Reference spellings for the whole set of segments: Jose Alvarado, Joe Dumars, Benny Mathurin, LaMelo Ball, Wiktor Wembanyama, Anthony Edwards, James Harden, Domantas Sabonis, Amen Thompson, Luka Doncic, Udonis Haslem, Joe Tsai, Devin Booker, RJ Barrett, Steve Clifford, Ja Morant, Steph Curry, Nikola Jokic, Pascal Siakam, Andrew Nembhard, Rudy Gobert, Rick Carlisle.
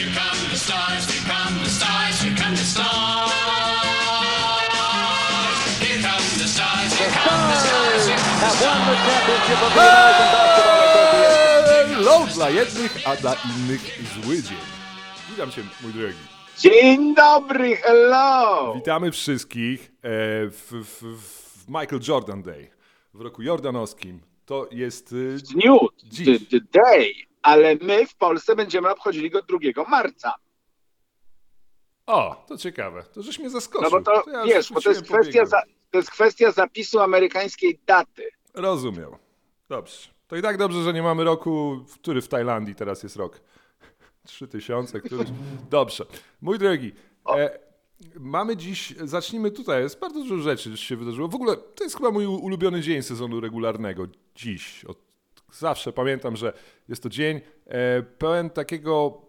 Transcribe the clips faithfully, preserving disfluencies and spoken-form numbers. here come the stars, here come the stars, here come the stars. Here come the stars, here come the stars, here come the stars. Have won the championship of the American Basketball Association. Hello dla jednych, a dla innych zły dzień. Witam cię, mój drogi. Dzień dobry, hello! Witamy wszystkich w, w, w Michael Jordan Day, w roku jordanowskim. To jest New dziś. The Day, ale my w Polsce będziemy obchodzili go drugiego marca. O, to ciekawe, to żeś mnie zaskoczył. No bo to, to ja wiesz, bo to jest, kwestia za, to jest kwestia zapisu amerykańskiej daty. Rozumiem, dobrze. To i tak dobrze, że nie mamy roku, który w Tajlandii teraz jest rok. Trzy tysiące, któryś... Dobrze. Mój drogi, e, mamy dziś... Zacznijmy tutaj. Jest bardzo dużo rzeczy, się wydarzyło. W ogóle to jest chyba mój ulubiony dzień sezonu regularnego. Dziś. Od zawsze pamiętam, że jest to dzień e, pełen takiego...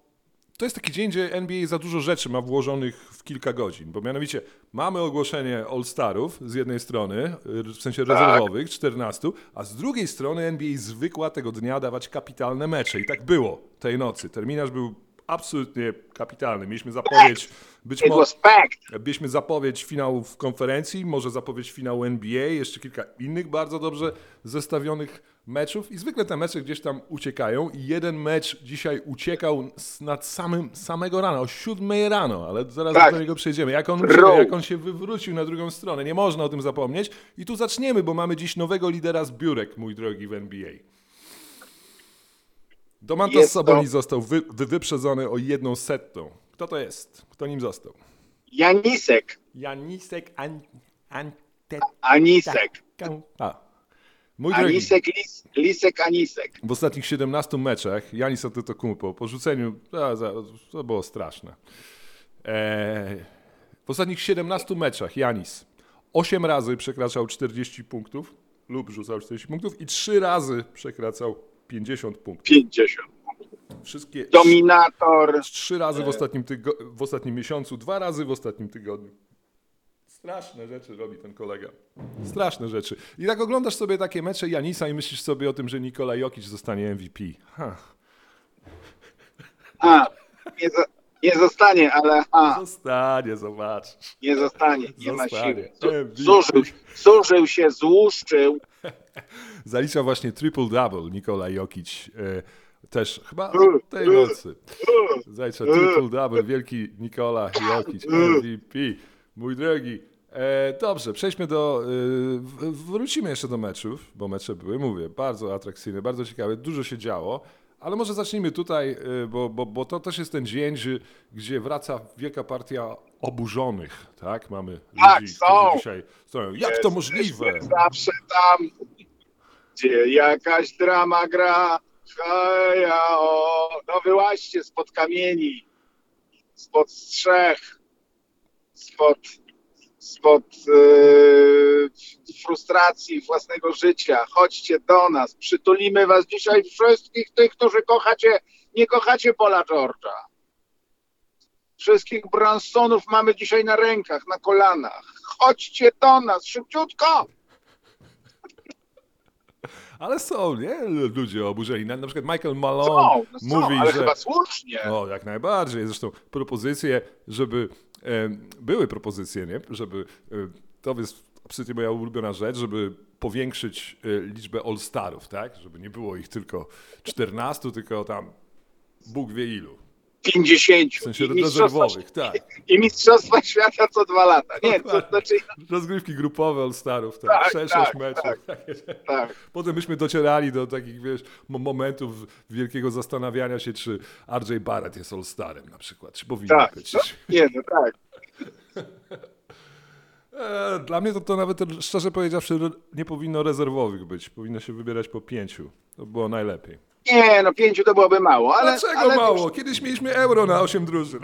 To jest taki dzień, gdzie N B A za dużo rzeczy ma włożonych w kilka godzin. Bo mianowicie mamy ogłoszenie All-Starów z jednej strony, w sensie tak. rezerwowych, czternastu, a z drugiej strony N B A zwykła tego dnia dawać kapitalne mecze. I tak było tej nocy. Terminarz był absolutnie kapitalny. Mieliśmy zapowiedź, być może, mieliśmy zapowiedź finału w konferencji, może zapowiedź finału N B A, jeszcze kilka innych bardzo dobrze zestawionych meczów i zwykle te mecze gdzieś tam uciekają i jeden mecz dzisiaj uciekał nad samym, samego rana, o siódmej rano, ale zaraz tak. do niego przejdziemy. Jak on, jak on się wywrócił na drugą stronę, nie można o tym zapomnieć. I tu zaczniemy, bo mamy dziś nowego lidera zbiórek, mój drogi, w N B A. Domantas Sabonis to... został wy, wy, wyprzedzony o jedną setną. Kto to jest? Kto nim został? Janisek. Janisek an, Antetokounmpo. Anisek. A. Mój Anisek, lis, Lisek, Anisek. W ostatnich siedemnastu meczach Giannis Antetokounmpo po rzuceniu, a, za, to było straszne. Eee, w ostatnich siedemnastu meczach Giannis osiem razy przekraczał czterdzieści punktów lub rzucał czterdzieści punktów i trzy razy przekraczał pięćdziesiąt punktów. pięćdziesiąt. Wszystkie dominator. Trzy razy w ostatnim, tygo- w ostatnim miesiącu, dwa razy w ostatnim tygodniu. Straszne rzeczy robi ten kolega. Straszne rzeczy. I tak oglądasz sobie takie mecze Janisa i myślisz sobie o tym, że Nikola Jokic zostanie M V P. Ha. A, nie, zo- nie zostanie, ale... A. Zostanie, zobacz. Nie zostanie, nie zostanie. Ma siły. Zużył, zużył się, złuszczył. Zalicza właśnie triple-double Nikola Jokic. Też chyba tej nocy. Zalicza triple-double, wielki Nikola Jokic, M V P. Mój drogi, e, dobrze, przejdźmy do, e, wrócimy jeszcze do meczów, bo mecze były, mówię, bardzo atrakcyjne, bardzo ciekawe, dużo się działo, ale może zacznijmy tutaj, e, bo, bo, bo to też jest ten dzień, gdzie wraca wielka partia oburzonych, tak? Mamy tak, ludzi, są. Którzy dzisiaj stoją, jak jest, to możliwe? Zawsze tam, gdzie jakaś drama gra, heja, o, no wyłaźcie spod kamieni, spod strzech. Spod, spod yy, frustracji własnego życia. Chodźcie do nas, przytulimy was dzisiaj wszystkich tych, którzy kochacie, nie kochacie Paula George'a. Wszystkich Bransonów mamy dzisiaj na rękach, na kolanach. Chodźcie do nas, szybciutko! Ale są, nie? Ludzie oburzeni. Na, na przykład Michael Malone są, no są, mówi, ale że... chyba słusznie. O, jak najbardziej. Zresztą propozycje, żeby... E, były propozycje, nie? Żeby... E, to jest absolutnie moja ulubiona rzecz, żeby powiększyć e, liczbę all-starów, tak? Żeby nie było ich tylko czternastu, tylko tam Bóg wie ilu. pięćdziesięciu. W sensie rezerwowych, tak. I mistrzostwa świata co dwa lata. Nie, to znaczy... Rozgrywki grupowe All-Starów, tak. sześć tak, tak, meczów. Tak, tak. Tak. Potem myśmy docierali do takich, wiesz, momentów wielkiego zastanawiania się, czy R J Barrett jest All-Starem na przykład. Czy powinien tak. być. No, nie, no tak. Dla mnie to, to nawet, szczerze powiedziawszy, nie powinno rezerwowych być. Powinno się wybierać po pięciu. To było najlepiej. Nie, no pięciu to byłoby mało. Ale, Dlaczego ale mało? Już... Kiedyś mieliśmy euro na osiem drużyn.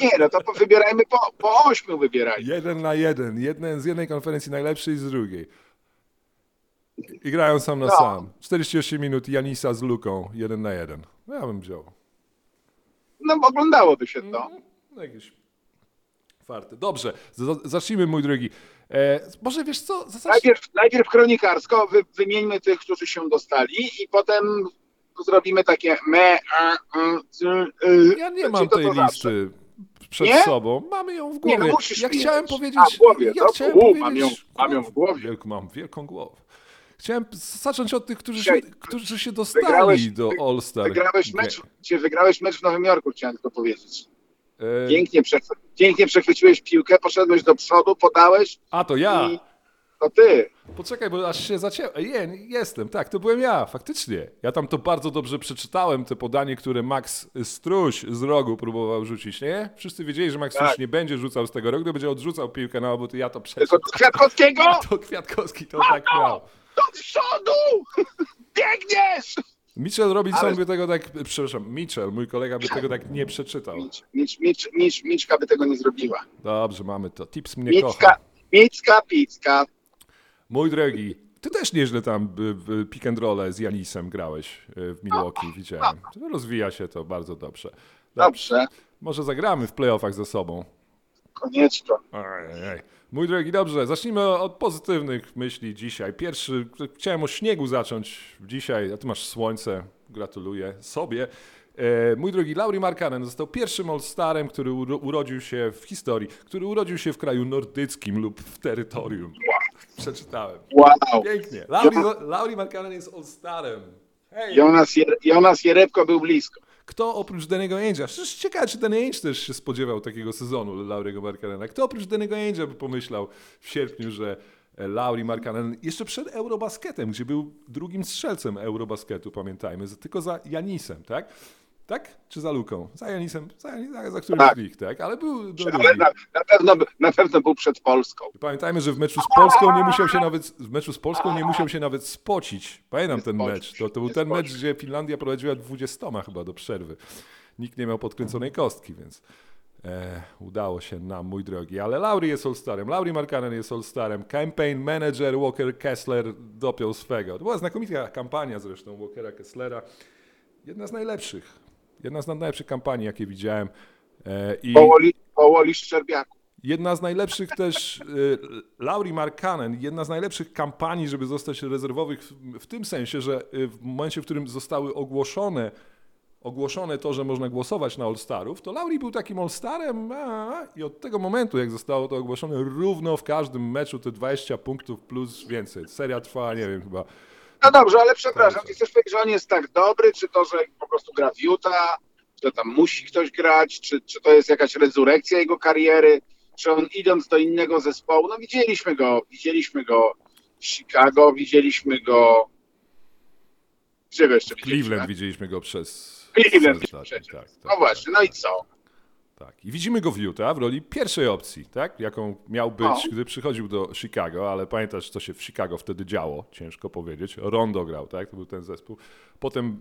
Nie, no to wybierajmy po, po ośmiu wybierajmy. Jeden na jeden. Jeden z jednej konferencji najlepszy i z drugiej. I grają sam na no. sam. czterdzieści osiem minut Janisa z Luką. Jeden na jeden. No ja bym wziął. No oglądałoby się to. No, jakieś farty. Dobrze, zacznijmy, mój drogi. E, może wiesz co? Zasadnie... Najpierw, najpierw kronikarsko wy, wymieńmy tych, którzy się dostali i potem zrobimy takie me, a, a, y, ja nie mam tej listy przed nie? sobą. Mamy ją w głowie. Nie, no ja chciałem mieć. powiedzieć... A, w głowie, ja chciałem u, powiedzieć mam, ją, mam ją w głowie. Wielką, mam wielką głowę. Chciałem zacząć od tych, którzy się, którzy się dostali wygrałeś, do All-Star. Wygrałeś mecz, wygrałeś mecz w Nowym Jorku, chciałem tylko powiedzieć. E... Pięknie, przechwy... Pięknie przechwyciłeś piłkę, poszedłeś do przodu, podałeś. A to ja. I... To ty. Poczekaj, bo aż się zacięłem. Je, jestem, tak, to byłem ja, faktycznie. Ja tam to bardzo dobrze przeczytałem, te podanie, które Max Struś z rogu próbował rzucić, nie? Wszyscy wiedzieli, że Max tak. Struś nie będzie rzucał z tego rogu, gdy będzie odrzucał piłkę na obóz i ja to przeczytałem. Tylko do Kwiatkowskiego? To Kwiatkowski to Mamo! Tak miał. Do przodu! Biegniesz! Mitchell Robinson Ale... by tego tak... Przepraszam, Mitchell, mój kolega by tego tak nie przeczytał. Miczka Micz, Micz, Micz, Micz, by tego nie zrobiła. Dobrze, mamy to. Tips mnie Micka, kocha. Micka, Picka. Mój drogi, ty też nieźle tam w pick and roll z Janisem grałeś w Milwaukee, widziałem. Rozwija się to bardzo dobrze. Dobrze. dobrze. Może zagramy w playoffach ze sobą. Koniecznie. Ojej. Mój drogi, dobrze, zacznijmy od pozytywnych myśli dzisiaj. Pierwszy, chciałem o śniegu zacząć dzisiaj, a ty masz słońce, gratuluję sobie. E, mój drogi, Lauri Markkanen został pierwszym All-Starem, który uro- urodził się w historii, który urodził się w kraju nordyckim lub w terytorium. Przeczytałem. Wow. Pięknie. Lauri, Lauri Markkanen jest All-Starem. Hej. Jonas, Je- Jonas Jerebko był blisko. Kto oprócz Danny'ego Ainge'a, przecież ciekawe, czy Danny Ainge też się spodziewał takiego sezonu dla Lauriego Markkanena. Kto oprócz Danny'ego Ainge'a by pomyślał w sierpniu, że Lauri Markkanen jeszcze przed Eurobasketem, gdzie był drugim strzelcem Eurobasketu, pamiętajmy, tylko za Janisem, tak? Tak? Czy za Luką? Za Janisem, za, za, za którymś tak. ich, tak? Ale był do Ale na, na, pewno, na pewno był przed Polską. Pamiętajmy, że w meczu z Polską nie musiał się nawet w meczu z Polską nie musiał się nawet spocić. Pamiętam nie ten spocić, mecz. To, to był ten spocić. mecz, gdzie Finlandia prowadziła dwudziestoma chyba do przerwy. Nikt nie miał podkręconej kostki, więc e, udało się nam, mój drogi. Ale Lauri jest All-Starem. Lauri Markkanen jest All-Starem. Campaign manager Walker Kessler dopiął swego. To była znakomita kampania zresztą Walkera Kesslera. Jedna z najlepszych. Jedna z najlepszych kampanii, jakie widziałem. I połoli, połoli szczerbiaku. Jedna z najlepszych też, Lauri Markkanen, jedna z najlepszych kampanii, żeby zostać rezerwowych w, w tym sensie, że w momencie, w którym zostały ogłoszone, ogłoszone to, że można głosować na All-Starów, to Lauri był takim All-Starem a, i od tego momentu, jak zostało to ogłoszone, równo w każdym meczu te dwadzieścia punktów plus więcej. Seria trwała, nie wiem, chyba... No dobrze, ale przepraszam, ty chcesz powiedzieć, że on jest tak dobry, czy to, że po prostu gra w Utah, czy tam musi ktoś grać, czy, czy to jest jakaś rezurekcja jego kariery, czy on idąc do innego zespołu, no widzieliśmy go, widzieliśmy go w Chicago, widzieliśmy go, gdzie go jeszcze widzieliśmy? Cleveland widzieliśmy go przez... Cleveland widzieliśmy tak, tak, No tak, właśnie, tak, no i co? Tak. I widzimy go w Utah w roli pierwszej opcji, tak? Jaką miał być, no. gdy przychodził do Chicago, ale pamiętasz, co się w Chicago wtedy działo, ciężko powiedzieć. Rondo grał, tak? To był ten zespół. Potem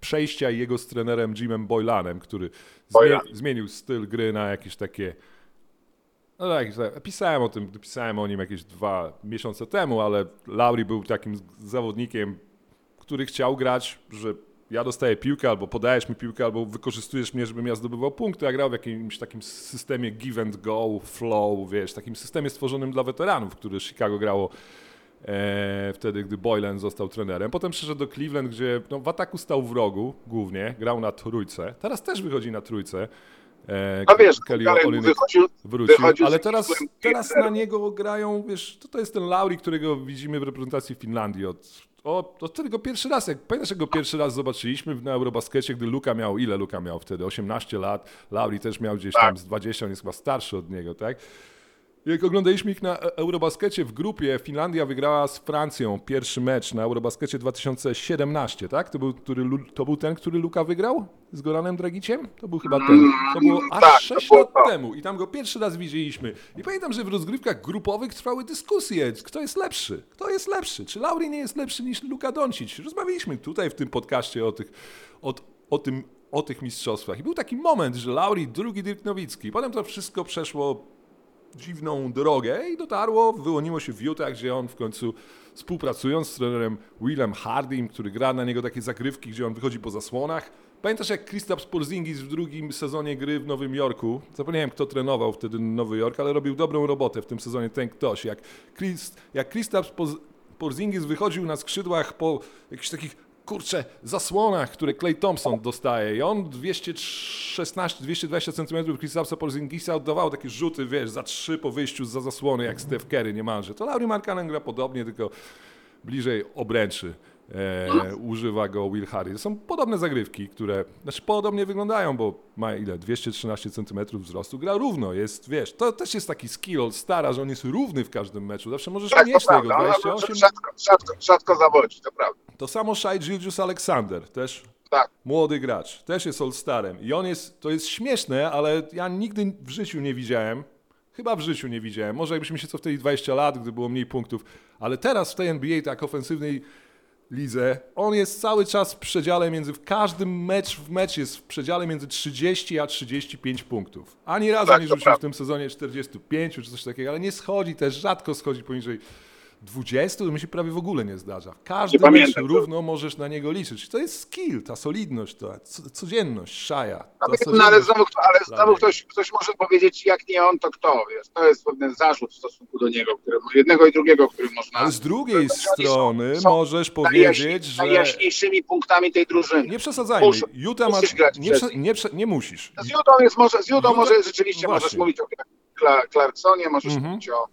przejścia jego z trenerem Jimem Boylanem, który Boylan. zmie- zmienił styl gry na jakieś takie... No tak, pisałem o tym, pisałem o nim jakieś dwa miesiące temu, ale Lauri był takim zawodnikiem, który chciał grać, że... Ja dostaję piłkę, albo podajesz mi piłkę, albo wykorzystujesz mnie, żebym ja zdobywał punkty, a grał w jakimś takim systemie give and go, flow, wiesz, takim systemie stworzonym dla weteranów, który Chicago grało e, wtedy, gdy Boylan został trenerem. Potem przyszedł do Cleveland, gdzie no, w ataku stał w rogu głównie, grał na trójce, teraz też wychodzi na trójce. E, a wiesz, wychodził, wrócił, wychodził ale teraz, teraz na niego grają, wiesz, to, to jest ten Lauri, którego widzimy w reprezentacji Finlandii od... O, to tylko pierwszy raz, jak pamiętasz, jak go pierwszy raz zobaczyliśmy na Eurobaskecie, gdy Luka miał, ile Luka miał wtedy? osiemnaście lat, Lauri też miał gdzieś tam z dwadzieścia, on jest chyba starszy od niego, tak? Jak oglądaliśmy ich na Eurobaskecie w grupie, Finlandia wygrała z Francją pierwszy mecz na Eurobaskecie dwa tysiące siedemnaście, tak? To był, który, to był ten, który Luka wygrał z Goranem Dragiciem? To był chyba ten. To było aż tak, sześć było lat to. temu i tam go pierwszy raz widzieliśmy. I pamiętam, że w rozgrywkach grupowych trwały dyskusje, kto jest lepszy, kto jest lepszy, czy Lauri nie jest lepszy niż Luka Doncic. Rozmawialiśmy tutaj w tym podcaście o tych, o, o tym, o tych mistrzostwach. I był taki moment, że Lauri, drugi Dirk Nowicki. Potem to wszystko przeszło dziwną drogę i dotarło, wyłoniło się w Utah, gdzie on w końcu współpracując z trenerem Willem Hardym, który gra na niego takie zagrywki, gdzie on wychodzi po zasłonach. Pamiętasz, jak Kristaps Porzingis w drugim sezonie gry w Nowym Jorku, zapomniałem, kto trenował wtedy Nowy Jork, ale robił dobrą robotę w tym sezonie ten ktoś, jak Kristaps Porzingis wychodził na skrzydłach po jakichś takich kurczę, zasłonach, które Klay Thompson dostaje i on dwieście szesnaście, dwieście dwadzieścia centymetrów Kristapsa Porzingisa oddawał takie rzuty, wiesz, za trzy po wyjściu za zasłony, jak Steph Curry niemalże. To Lauri Markkanen gra podobnie, tylko bliżej obręczy. E, używa go Will Harry. To są podobne zagrywki, które znaczy podobnie wyglądają, bo ma ile? dwieście trzynaście centymetrów wzrostu, gra równo, jest, wiesz, to też jest taki skill stara, że on jest równy w każdym meczu, zawsze możesz tak, mieć tego dwadzieścia osiem. Rzadko, rzadko, rzadko zawodzi, to prawda. To samo Shai Gilgeous-Alexander, też tak. Młody gracz, też jest all-starem i on jest, to jest śmieszne, ale ja nigdy w życiu nie widziałem, Chyba w życiu nie widziałem, może jakbyśmy się cofnęli dwadzieścia lat, gdy było mniej punktów, ale teraz w tej N B A tak ofensywnej lidze, on jest cały czas w przedziale między, w każdym mecz w mecz jest w przedziale między trzydzieści a trzydzieści pięć punktów. Ani razu tak, nie rzucił prawda. W tym sezonie czterdzieści pięć czy coś takiego, ale nie schodzi też, rzadko schodzi poniżej dwudziestu, to mi się prawie w ogóle nie zdarza. W każdym meczu równo możesz na niego liczyć. To jest skill, ta solidność, ta codzienność Shaja. No, ale znowu, ale znowu ktoś, ktoś może powiedzieć, jak nie on, to kto, wiesz? To jest pewien zarzut w stosunku do niego, który, jednego i drugiego, który można... Ale z drugiej strony są, możesz są powiedzieć, że... najjaśniejszymi punktami tej drużyny. Nie przesadzajmy. Muszę, Utah ma... nie, prze, nie, prze, nie musisz. Z Utah jest może, z Utah Utah... może rzeczywiście Właśnie. możesz mówić o Clarksonie, możesz mhm. mówić o...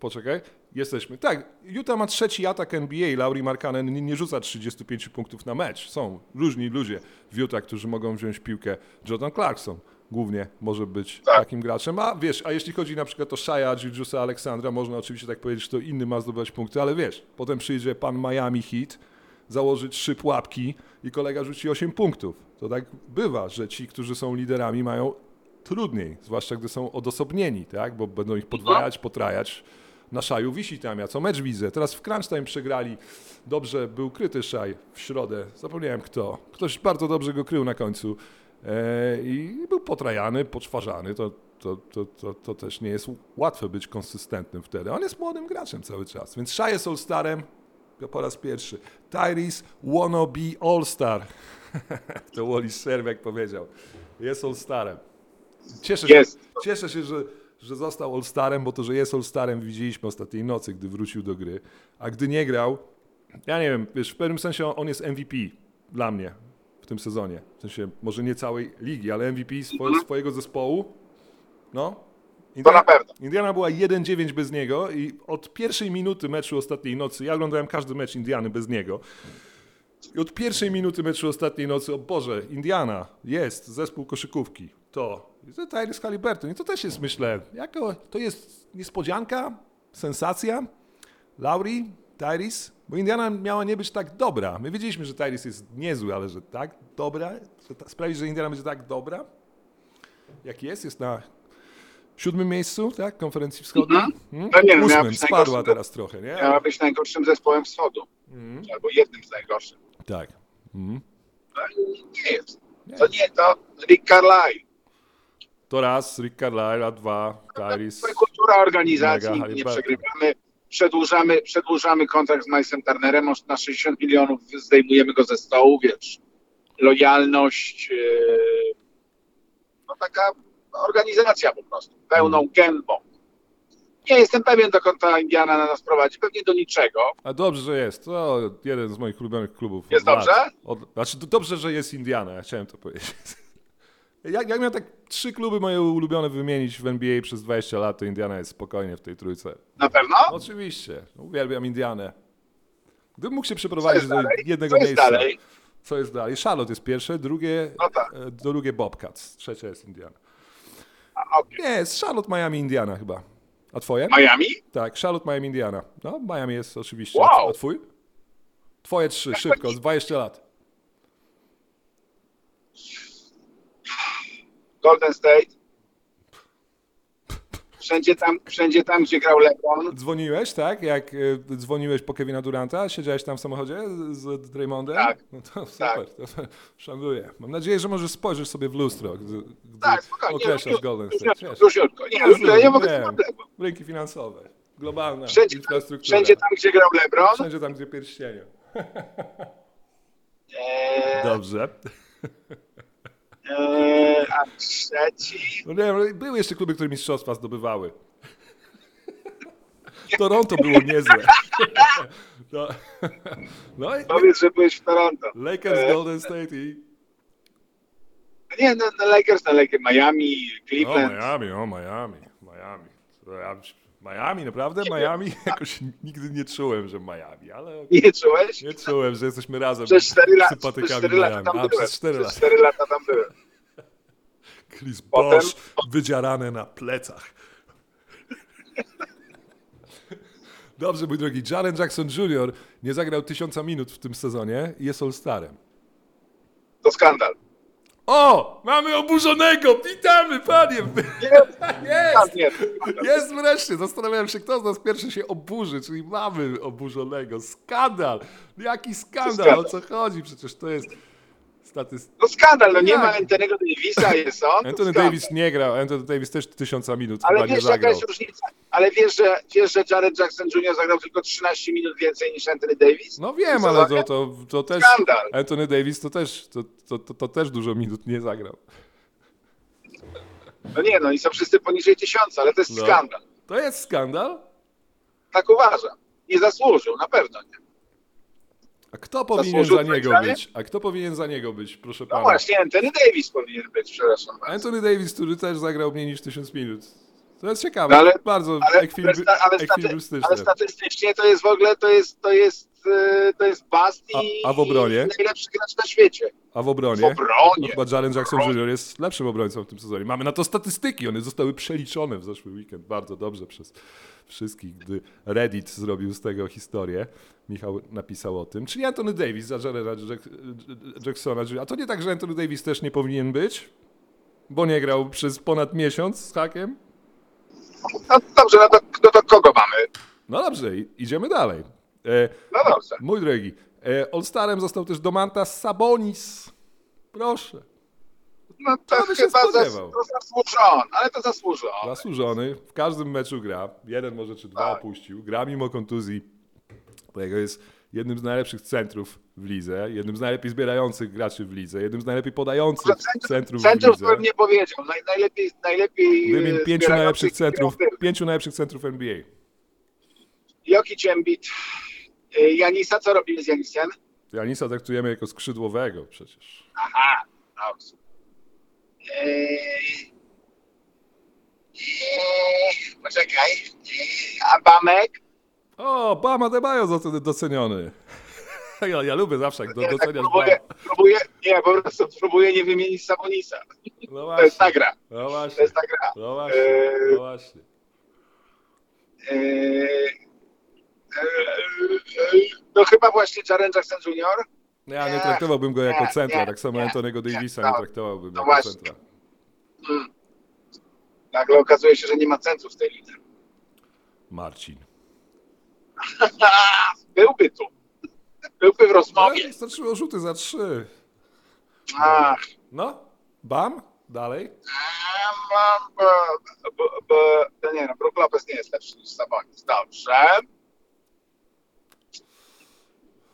Poczekaj. Jesteśmy. Tak, Utah ma trzeci atak N B A. Lauri Markkanen nie, nie rzuca trzydzieści pięć punktów na mecz. Są różni ludzie w Utah, którzy mogą wziąć piłkę. Jordan Clarkson głównie może być tak. takim graczem. A wiesz, a jeśli chodzi na przykład o Shaia Gilgeousa-Alexandra, można oczywiście tak powiedzieć, że to inny ma zdobywać punkty, ale wiesz, potem przyjdzie pan Miami Heat, założy trzy pułapki i kolega rzuci osiem punktów. To tak bywa, że ci, którzy są liderami, mają trudniej, zwłaszcza gdy są odosobnieni, tak? Bo będą ich podwajać, potrajać. Na Shai'u wisi tam, ja co mecz widzę. Teraz w crunch time przegrali. Dobrze był kryty Shai w środę. Zapomniałem kto. Ktoś bardzo dobrze go krył na końcu. Eee, I był potrajany, poczwarzany. To, to, to, to, to też nie jest łatwe być konsystentnym wtedy. On jest młodym graczem cały czas. Więc Shai jest all-starem po raz pierwszy. Tyrese wannabe all-star. To Wally Szerbek powiedział. Jest all-starem. Cieszę się, yes. cieszę się że... że został all-starem, bo to, że jest all-starem widzieliśmy ostatniej nocy, gdy wrócił do gry, a gdy nie grał, ja nie wiem, wiesz, w pewnym sensie on, on jest M V P dla mnie w tym sezonie, w sensie może nie całej ligi, ale M V P swo- swojego zespołu, no. Indiana, to na pewno. Indiana była jeden dziewięć bez niego i od pierwszej minuty meczu ostatniej nocy, ja oglądałem każdy mecz Indiany bez niego, i od pierwszej minuty meczu ostatniej nocy, o Boże, Indiana jest zespół koszykówki, to Tyrese Haliburton. I to też jest, myślę, jako to jest niespodzianka, sensacja, Lauri, Tyrese, bo Indiana miała nie być tak dobra. My wiedzieliśmy, że Tyrese jest niezły, ale że tak dobra, że ta, sprawi, że Indiana będzie tak dobra, jak jest, jest na siódmym miejscu, tak, konferencji wschodniej. Mhm. Hmm? Ósmym, spadła teraz trochę, nie? Miała być najgorszym zespołem wschodu, mhm. albo jednym z najgorszych. Tak. Mhm. Nie jest. To nie, to Rick Carlisle. To raz, Rick Carlisle, a dwa, Tyrese. Kultura organizacji, mega, nie przegrywamy. Przedłużamy, przedłużamy kontrakt z Milesem Turnerem, na sześćdziesiąt milionów zdejmujemy go ze stołu, wiesz. Lojalność, yy, no taka organizacja po prostu, pełną gębą. Nie jestem pewien, dokąd ta Indiana na nas prowadzi, pewnie do niczego. A dobrze, że jest, to jeden z moich ulubionych klubów. Jest od dobrze? Lat. Od, znaczy dobrze, że jest Indiana, ja chciałem to powiedzieć. Jak, jak miałem tak trzy kluby moje ulubione wymienić w N B A przez dwadzieścia lat, to Indiana jest spokojnie w tej trójce. Na pewno? Oczywiście. Uwielbiam Indianę. Gdybym mógł się przeprowadzić do jednego Co miejsca. Dalej? Co jest dalej? Charlotte jest pierwsze, drugie, no tak. e, drugie Bobcats, trzecia jest Indiana. A, okay. Nie, jest Charlotte, Miami, Indiana chyba. A twoje? Miami? Tak, Charlotte, Miami, Indiana. No, Miami jest oczywiście. Wow. A twój? Twoje trzy, szybko, dwadzieścia lat. Golden State. Wszędzie tam, wszędzie tam, gdzie grał LeBron. Dzwoniłeś, tak? Jak y, dzwoniłeś po Kevina Duranta? Siedziałeś tam w samochodzie z, z Draymondem? Tak. No to super, tak. To szanuję. Mam nadzieję, że możesz spojrzeć sobie w lustro, gdy, gdy tak, określasz już, Golden State. Już, już, już, nie, już, ja nie mogę Rynki finansowe, globalna wszędzie, infrastruktura. Wszędzie tam, gdzie grał LeBron. Wszędzie tam, gdzie pierścieniu. Eee... Dobrze. Eee, a trzeci... No nie, były jeszcze kluby, które mistrzostwa zdobywały. Toronto było niezłe. No, no i... Powiedz, że byłeś w Toronto. Lakers, Golden State i... Nie, no, no Lakers, no Lakers, Miami, Cleveland. O, Miami, o, Miami, Miami. Miami, naprawdę? Miami? Jakoś nigdy nie czułem, że Miami, ale... Nie czułeś? Nie czułem, że jesteśmy razem z sympatykami Miami. A, przez cztery lata. cztery lata tam byłem. Chris Potem... Bosh wydzierany na plecach. Dobrze, mój drogi, Jaren Jackson junior nie zagrał tysiąca minut w tym sezonie i jest all-starem. To skandal. O! Mamy oburzonego! Witamy, panie! Jest! Jest, jest wreszcie! Zastanawiałem się, kto z nas pierwszy się oburzy, czyli mamy oburzonego. Skandal! Jaki skandal? skandal? O co chodzi? Przecież to jest... Statyst... No skandal, no nie ma Anthony'ego Davisa, jest on. Anthony Davis nie grał, Anthony Davis też tysiąca minut ale chyba wiesz, nie jaka jest różnica? Ale wiesz, że, wiesz, że Jaren Jackson junior zagrał tylko trzynaście minut więcej niż Anthony Davis? No wiem, ale to, to, to też... Skandal. Anthony Davis to też, to, to, to, to też dużo minut nie zagrał. No nie, no i są wszyscy poniżej tysiąca, ale to jest no. skandal. To jest skandal? Tak uważam. Nie zasłużył, na pewno nie. A kto powinien za niego być? A kto powinien za niego być, proszę pana? No właśnie, Anthony Davis powinien być, przepraszam. Anthony Davis, który też zagrał mniej niż tysiąc minut. To jest ciekawe, ale, bardzo ale, ekwilibry, ale, ekwilibrystyczne. Ale statystycznie to jest w ogóle, to jest, to jest, to jest bast i, a w obronie? I najlepszy gracz na świecie. A w obronie? W obronie. No, chyba Jaren Jackson junior jest lepszym obrońcą w tym sezonie. Mamy na to statystyki, one zostały przeliczone w zeszły weekend bardzo dobrze przez wszystkich, gdy Reddit zrobił z tego historię. Michał napisał o tym. Czyli Anthony Davis za Jarena Jacksona. A to nie tak, że Anthony Davis też nie powinien być? Bo nie grał przez ponad miesiąc z hakiem? No dobrze, no to, no to kogo mamy? No dobrze, idziemy dalej. E, no dobrze. Mój drogi, e, All-Starem został też Domantas Sabonis. Proszę. No to Kto chyba się zas, to zasłużony, ale to zasłużony. Zasłużony, w każdym meczu gra. Jeden może czy dwa tak. opuścił. Gra mimo kontuzji. Tego jest jednym z najlepszych centrów w lidze, jednym z najlepiej zbierających graczy w lidze, jednym z najlepiej podających centrum, centrów w lidze. Centrów bym nie powiedział, Naj, najlepiej, najlepiej Wymień pięciu najlepszych centrów, pięciu najlepszych centrów N B A. Jokic, Embiid, Janisa, co robimy z Janisem? Janisa traktujemy jako skrzydłowego przecież. Aha, no. Eee... Eee... Poczekaj, a Bamek? O, Bam Adebayo został doceniony. Ja, ja lubię zawsze, jak do, doceniasz tak próbuję, próbuję, nie, po prostu próbuję nie wymienić Sabonisa. No właśnie, to jest ta gra. No właśnie, to jest ta gra. No właśnie, eee, no właśnie. Eee, eee, no chyba właśnie Jaren Jackson junior Ja nie traktowałbym go jako centra, tak samo Anthony'ego Davisa nie traktowałbym no, jako no centra. Hmm. Nagle okazuje się, że nie ma centrów w tej lidze. Marcin. Byłby tu. Byłby w rozmowie. No, starczyło rzuty za trzy. Ach. No, bam, dalej. Mam, bo, bo, bo, no nie no, Brook Lopez nie jest lepszy niż Sabonis. Dobrze.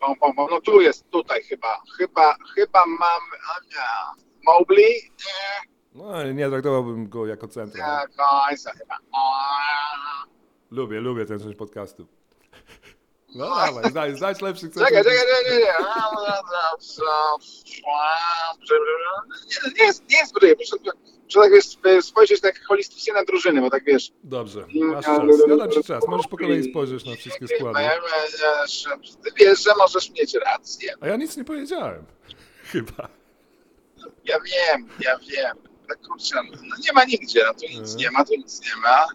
Bom, bom, bom. No tu jest, tutaj chyba. Chyba, chyba mam, a nie. Mobley? No, nie traktowałbym go jako centrum. Tak, no, chyba. Lubię, lubię ten część podcastu. No dawaj, znaj, znajdź lepszych centrów. Czekaj, czekaj, czekaj, czekaj. Nie jest, nie jest bryje. Muszę tak spojrzeć tak holistycznie na drużyny, bo tak wiesz. Dobrze, masz czas. Ja dam ci czas, możesz po kolei spojrzeć na wszystkie składy. Ty wiesz, że możesz mieć rację. A ja nic nie powiedziałem. Chyba. Ja wiem, ja wiem. Tak kurczę, no nie ma nigdzie, no tu nic nie ma, tu nic nie ma.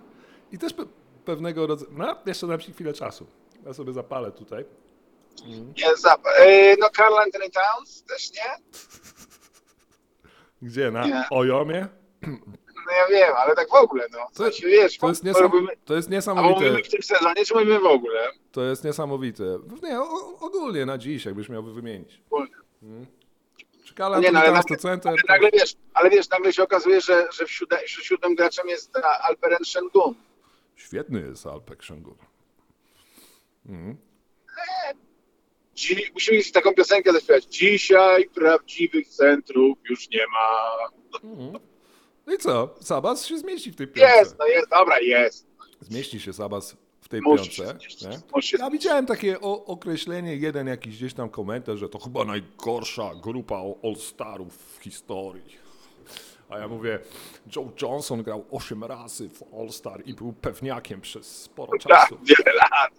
I też pe- pewnego rodzaju... No, jeszcze dam ci chwilę czasu. Ja sobie zapalę tutaj. Mm. Nie zapalę. Yy, no Karl Anthony Towns też nie? Gdzie? Na nie. Ojomie? No ja wiem, ale tak w ogóle no. To, to, wiesz, to, jest, niesam... robimy... to jest niesamowite. A mówimy w tym sezonie, czy mówimy w ogóle? To jest niesamowite. Nie, o, ogólnie na dziś, jakbyś miał wymienić. Ogólnie. Mm. Czy Karl Anthony no, Towns to center? Ale nagle, wiesz, ale wiesz, nagle się okazuje, że, że w siódmym, w siódmym graczem jest Alperen Şengün. Świetny jest Alper Şengün. Mhm. Dziś, musimy iść taką piosenkę zaśpiewać. Dzisiaj prawdziwych centrów już nie ma. Mhm. No i co? Sabas się zmieści w tej piosence. Jest, no jest, dobra, jest. Zmieści się Sabas w tej piątce. Ja widziałem takie o, określenie, jeden jakiś gdzieś tam komentarz, że to chyba najgorsza grupa all-starów w historii. A ja mówię, Joe Johnson grał osiem razy w All-Star i był pewniakiem przez sporo czasu. Wiele lat.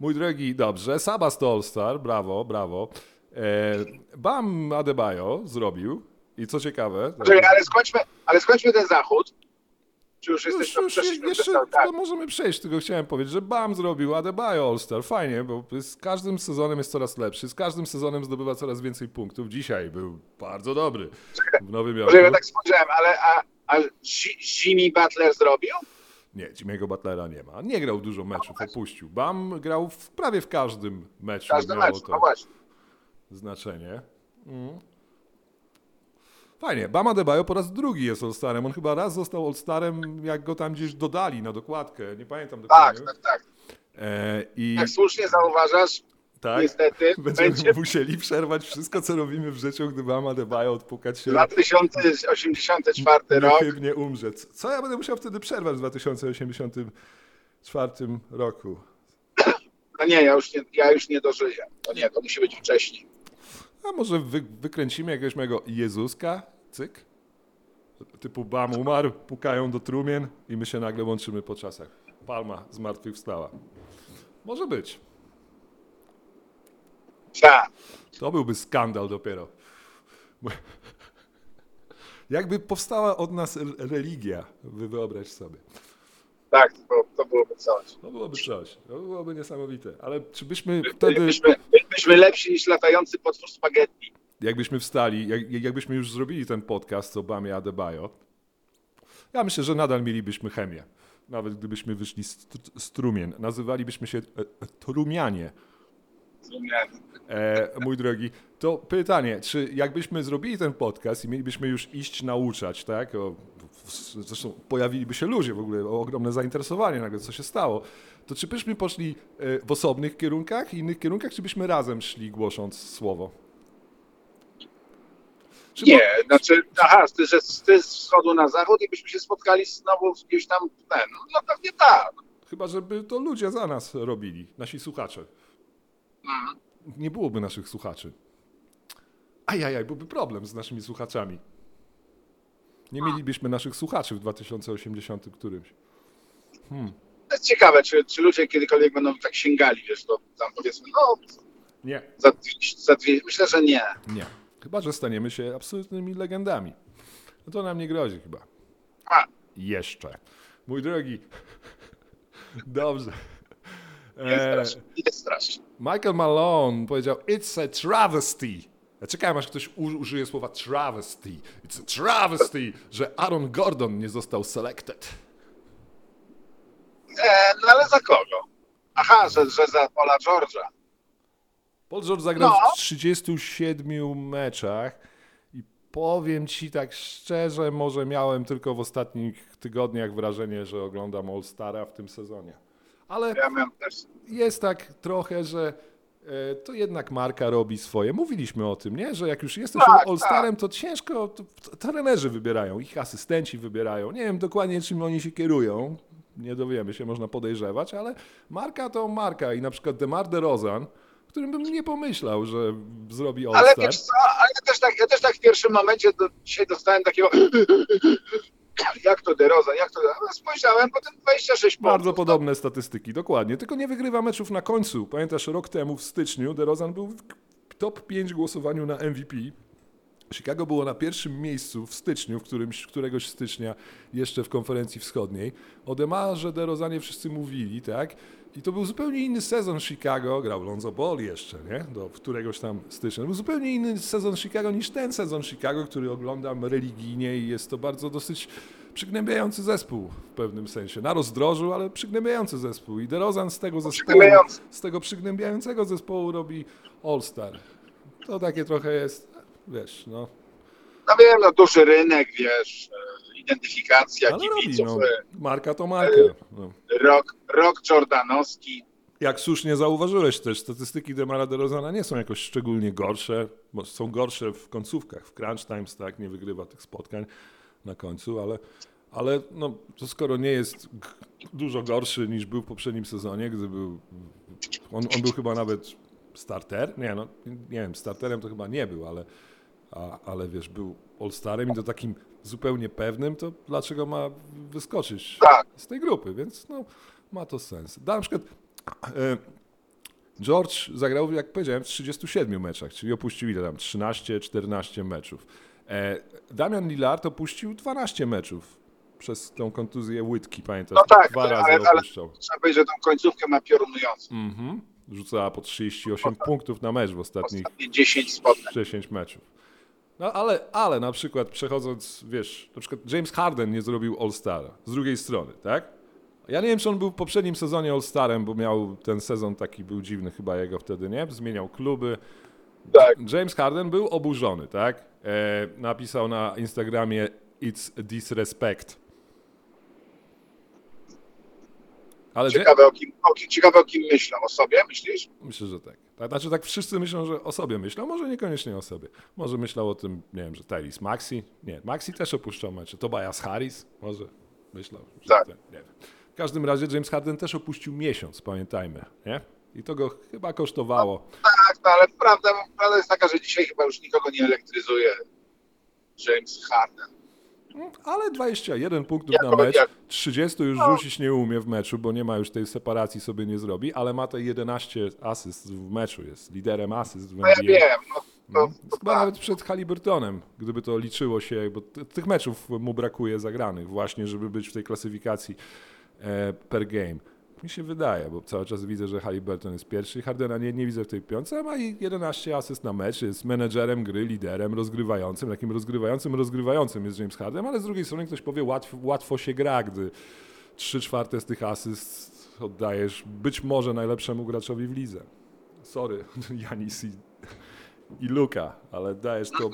Mój drogi, dobrze. Sabas to All-Star, brawo, brawo. E, Bam Adebayo zrobił i co ciekawe... Czekaj, ale skończmy, ale skończmy ten zachód. Czy już jesteśmy... Już, już jeszcze, tak. To możemy przejść, tylko chciałem powiedzieć, że Bam zrobił Adebayo All-Star. Fajnie, bo z każdym sezonem jest coraz lepszy, z każdym sezonem zdobywa coraz więcej punktów. Dzisiaj był bardzo dobry w Nowym Jorku. Ja tak spojrzałem, ale a, a Jimmy Butler zrobił? Nie, Jimmy'ego Butlera nie ma. Nie grał dużo meczów, no opuścił. Bam grał w, prawie w każdym meczu. Każdy miało mecz, to no znaczenie. Mm. Fajnie, Bam Adebayo po raz drugi jest All-Starem. On chyba raz został All-Starem, jak go tam gdzieś dodali na dokładkę. Nie pamiętam dokładnie. Tak, tak, tak. E, i... Jak słusznie zauważasz, tak, niestety będziemy będzie... musieli przerwać wszystko, co robimy w życiu, gdy Bam Adebayo odpukać się. dwa tysiące osiemdziesiąty czwarty nie, rok. Niechybnie umrze. Co ja będę musiał wtedy przerwać w dwa tysiące osiemdziesiątym czwartym roku? No nie, ja już nie, ja już nie dożyję. To nie, to musi być wcześniej. A może wy, wykręcimy jakiegoś mojego Jezuska, cyk, typu Bam umarł, pukają do trumien i my się nagle łączymy po czasach. Palma z martwych wstała. Może być. Tak. To byłby skandal dopiero. Jakby powstała od nas religia, wy wyobraź sobie. Tak, to, to byłoby coś. To byłoby coś. To byłoby niesamowite. Ale czy byśmy By, wtedy... Byśmy, byśmy lepsi niż latający potwór spaghetti. Jakbyśmy wstali, jak, jakbyśmy już zrobili ten podcast o Bamie Adebayo, ja myślę, że nadal mielibyśmy chemię. Nawet gdybyśmy wyszli z, z trumien. Nazywalibyśmy się e, trumianie. Trumianie. E, mój drogi, to pytanie, czy jakbyśmy zrobili ten podcast i mielibyśmy już iść nauczać, tak? O, zresztą pojawiliby się ludzie w ogóle, o ogromne zainteresowanie nagle, co się stało, to czy byśmy poszli w osobnych kierunkach, innych kierunkach, czy byśmy razem szli głosząc słowo? Czy nie, bo... znaczy, aha, ty, że ty z wschodu na zachód i byśmy się spotkali znowu gdzieś tam, ten, no pewnie tak. Chyba, żeby to ludzie za nas robili, nasi słuchacze. Mhm. Nie byłoby naszych słuchaczy. Ajajaj, byłby problem z naszymi słuchaczami. Nie mielibyśmy naszych słuchaczy w dwa tysiące osiemdziesiątym którymś. Hmm. To jest ciekawe, czy, czy ludzie kiedykolwiek będą tak sięgali, wiesz, to tam powiedzmy, no... Nie. Za, za, myślę, że nie. Nie. Chyba, że staniemy się absolutnymi legendami. No to nam nie grozi chyba. A. Jeszcze. Mój drogi. Dobrze. Nie strasznie. Nie strasznie. Michael Malone powiedział, it's a travesty. Ja czekałem, aż ktoś użyje słowa travesty. It's a travesty, że Aaron Gordon nie został selected. Eee, no ale za kogo? Aha, że, że za Paula George'a. Paul George zagrał no. w trzydziestu siedmiu meczach i powiem ci tak szczerze, może miałem tylko w ostatnich tygodniach wrażenie, że oglądam All Stara w tym sezonie. Ale ja miałem też. Jest tak trochę, że to jednak marka robi swoje. Mówiliśmy o tym, nie? Że jak już jesteś tak, All-Starem, tak. to ciężko, to, to trenerzy wybierają, ich asystenci wybierają. Nie wiem dokładnie, czym oni się kierują. Nie dowiemy się, można podejrzewać, ale marka to marka. I na przykład DeMar DeRozan, którym bym nie pomyślał, że zrobi All-Star. Ale wiesz co, ale ja, też tak, ja też tak w pierwszym momencie do, dzisiaj dostałem takiego... Jak to DeRozan, jak to... Spojrzałem, potem dwadzieścia sześć punktów. Bardzo podobne statystyki, dokładnie. Tylko nie wygrywa meczów na końcu. Pamiętasz, rok temu w styczniu DeRozan był w top pięć głosowaniu na M V P. Chicago było na pierwszym miejscu w styczniu, w którymś, któregoś stycznia jeszcze w konferencji wschodniej. O DeMarze DeRozanie wszyscy mówili, tak? I to był zupełnie inny sezon Chicago. Grał Lonzo Ball jeszcze, nie? Do któregoś tam stycznia. To był zupełnie inny sezon Chicago niż ten sezon Chicago, który oglądam religijnie i jest to bardzo dosyć przygnębiający zespół w pewnym sensie. Na rozdrożu, ale przygnębiający zespół. I DeRozan z tego zespołu, z tego przygnębiającego zespołu robi All-Star. To takie trochę jest, wiesz, no... No wiem, no duży rynek, wiesz, identyfikacja ale kibiców. Robi, no. Marka to marka. No. Rok, rok jordanowski. Jak słusznie zauważyłeś też, statystyki DeMara DeRozana nie są jakoś szczególnie gorsze, bo są gorsze w końcówkach, w crunch times, tak, nie wygrywa tych spotkań na końcu, ale ale no, to skoro nie jest dużo gorszy niż był w poprzednim sezonie, gdy był, on, on był chyba nawet starter, nie, no, nie wiem, starterem to chyba nie był, ale, a, ale wiesz, był all-starem i to takim zupełnie pewnym, to dlaczego ma wyskoczyć z tej grupy, więc no, ma to sens. Da, na przykład George zagrał, jak powiedziałem, w trzydziestu siedmiu meczach, czyli opuścił ile tam, trzynaście czternaście meczów. Damian Lillard opuścił dwanaście meczów przez tą kontuzję łydki, pamiętasz? No tak, dwa ale, razy ale, ale trzeba powiedzieć, że tą końcówkę ma piorunującą. Mm-hmm. Rzucała po trzydzieści osiem Potem. punktów na mecz w ostatnich dziesięć meczów. No ale, ale na przykład przechodząc, wiesz, na przykład James Harden nie zrobił All-Stara z drugiej strony, tak? Ja nie wiem, czy on był w poprzednim sezonie All-Starem, bo miał ten sezon taki, był dziwny chyba jego wtedy, nie? Zmieniał kluby. Tak. James Harden był oburzony, tak? E, napisał na Instagramie It's disrespect. Ale ciekawe, o kim, o kim, ciekawe o kim myślą, o sobie myślisz? Myślę, że tak. Znaczy tak wszyscy myślą, że o sobie myślą, może niekoniecznie o sobie. Może myślał o tym, nie wiem, że Tyrese Maxi, nie, Maxi też opuszczał mecze, Tobias Harris może myślał. Że tak. Ten, nie wiem. W każdym razie James Harden też opuścił miesiąc, pamiętajmy, nie? I to go chyba kosztowało. No, tak, no, ale prawda, prawda jest taka, że dzisiaj chyba już nikogo nie elektryzuje James Harden. Ale dwadzieścia jeden punktów jako, na mecz, jak... trzydzieści już no. rzucić nie umie w meczu, bo nie ma już tej separacji, sobie nie zrobi, ale ma te jedenaście asyst w meczu, jest liderem asyst w N B A. No ja wiem. No, no. To, to chyba tak. Nawet przed Haliburtonem, gdyby to liczyło się, bo t- tych meczów mu brakuje zagranych właśnie, żeby być w tej klasyfikacji e, per game. Mi się wydaje, bo cały czas widzę, że Haliburton jest pierwszy, Hardena nie, nie widzę w tej piątce, ma i jedenaście asyst na mecz, jest menedżerem gry, liderem, rozgrywającym, takim rozgrywającym, rozgrywającym jest James Harden, ale z drugiej strony ktoś powie, łatw, łatwo się gra, gdy trzy czwarte z tych asyst oddajesz być może najlepszemu graczowi w lidze. Sorry, Giannis i, i Luka, ale dajesz to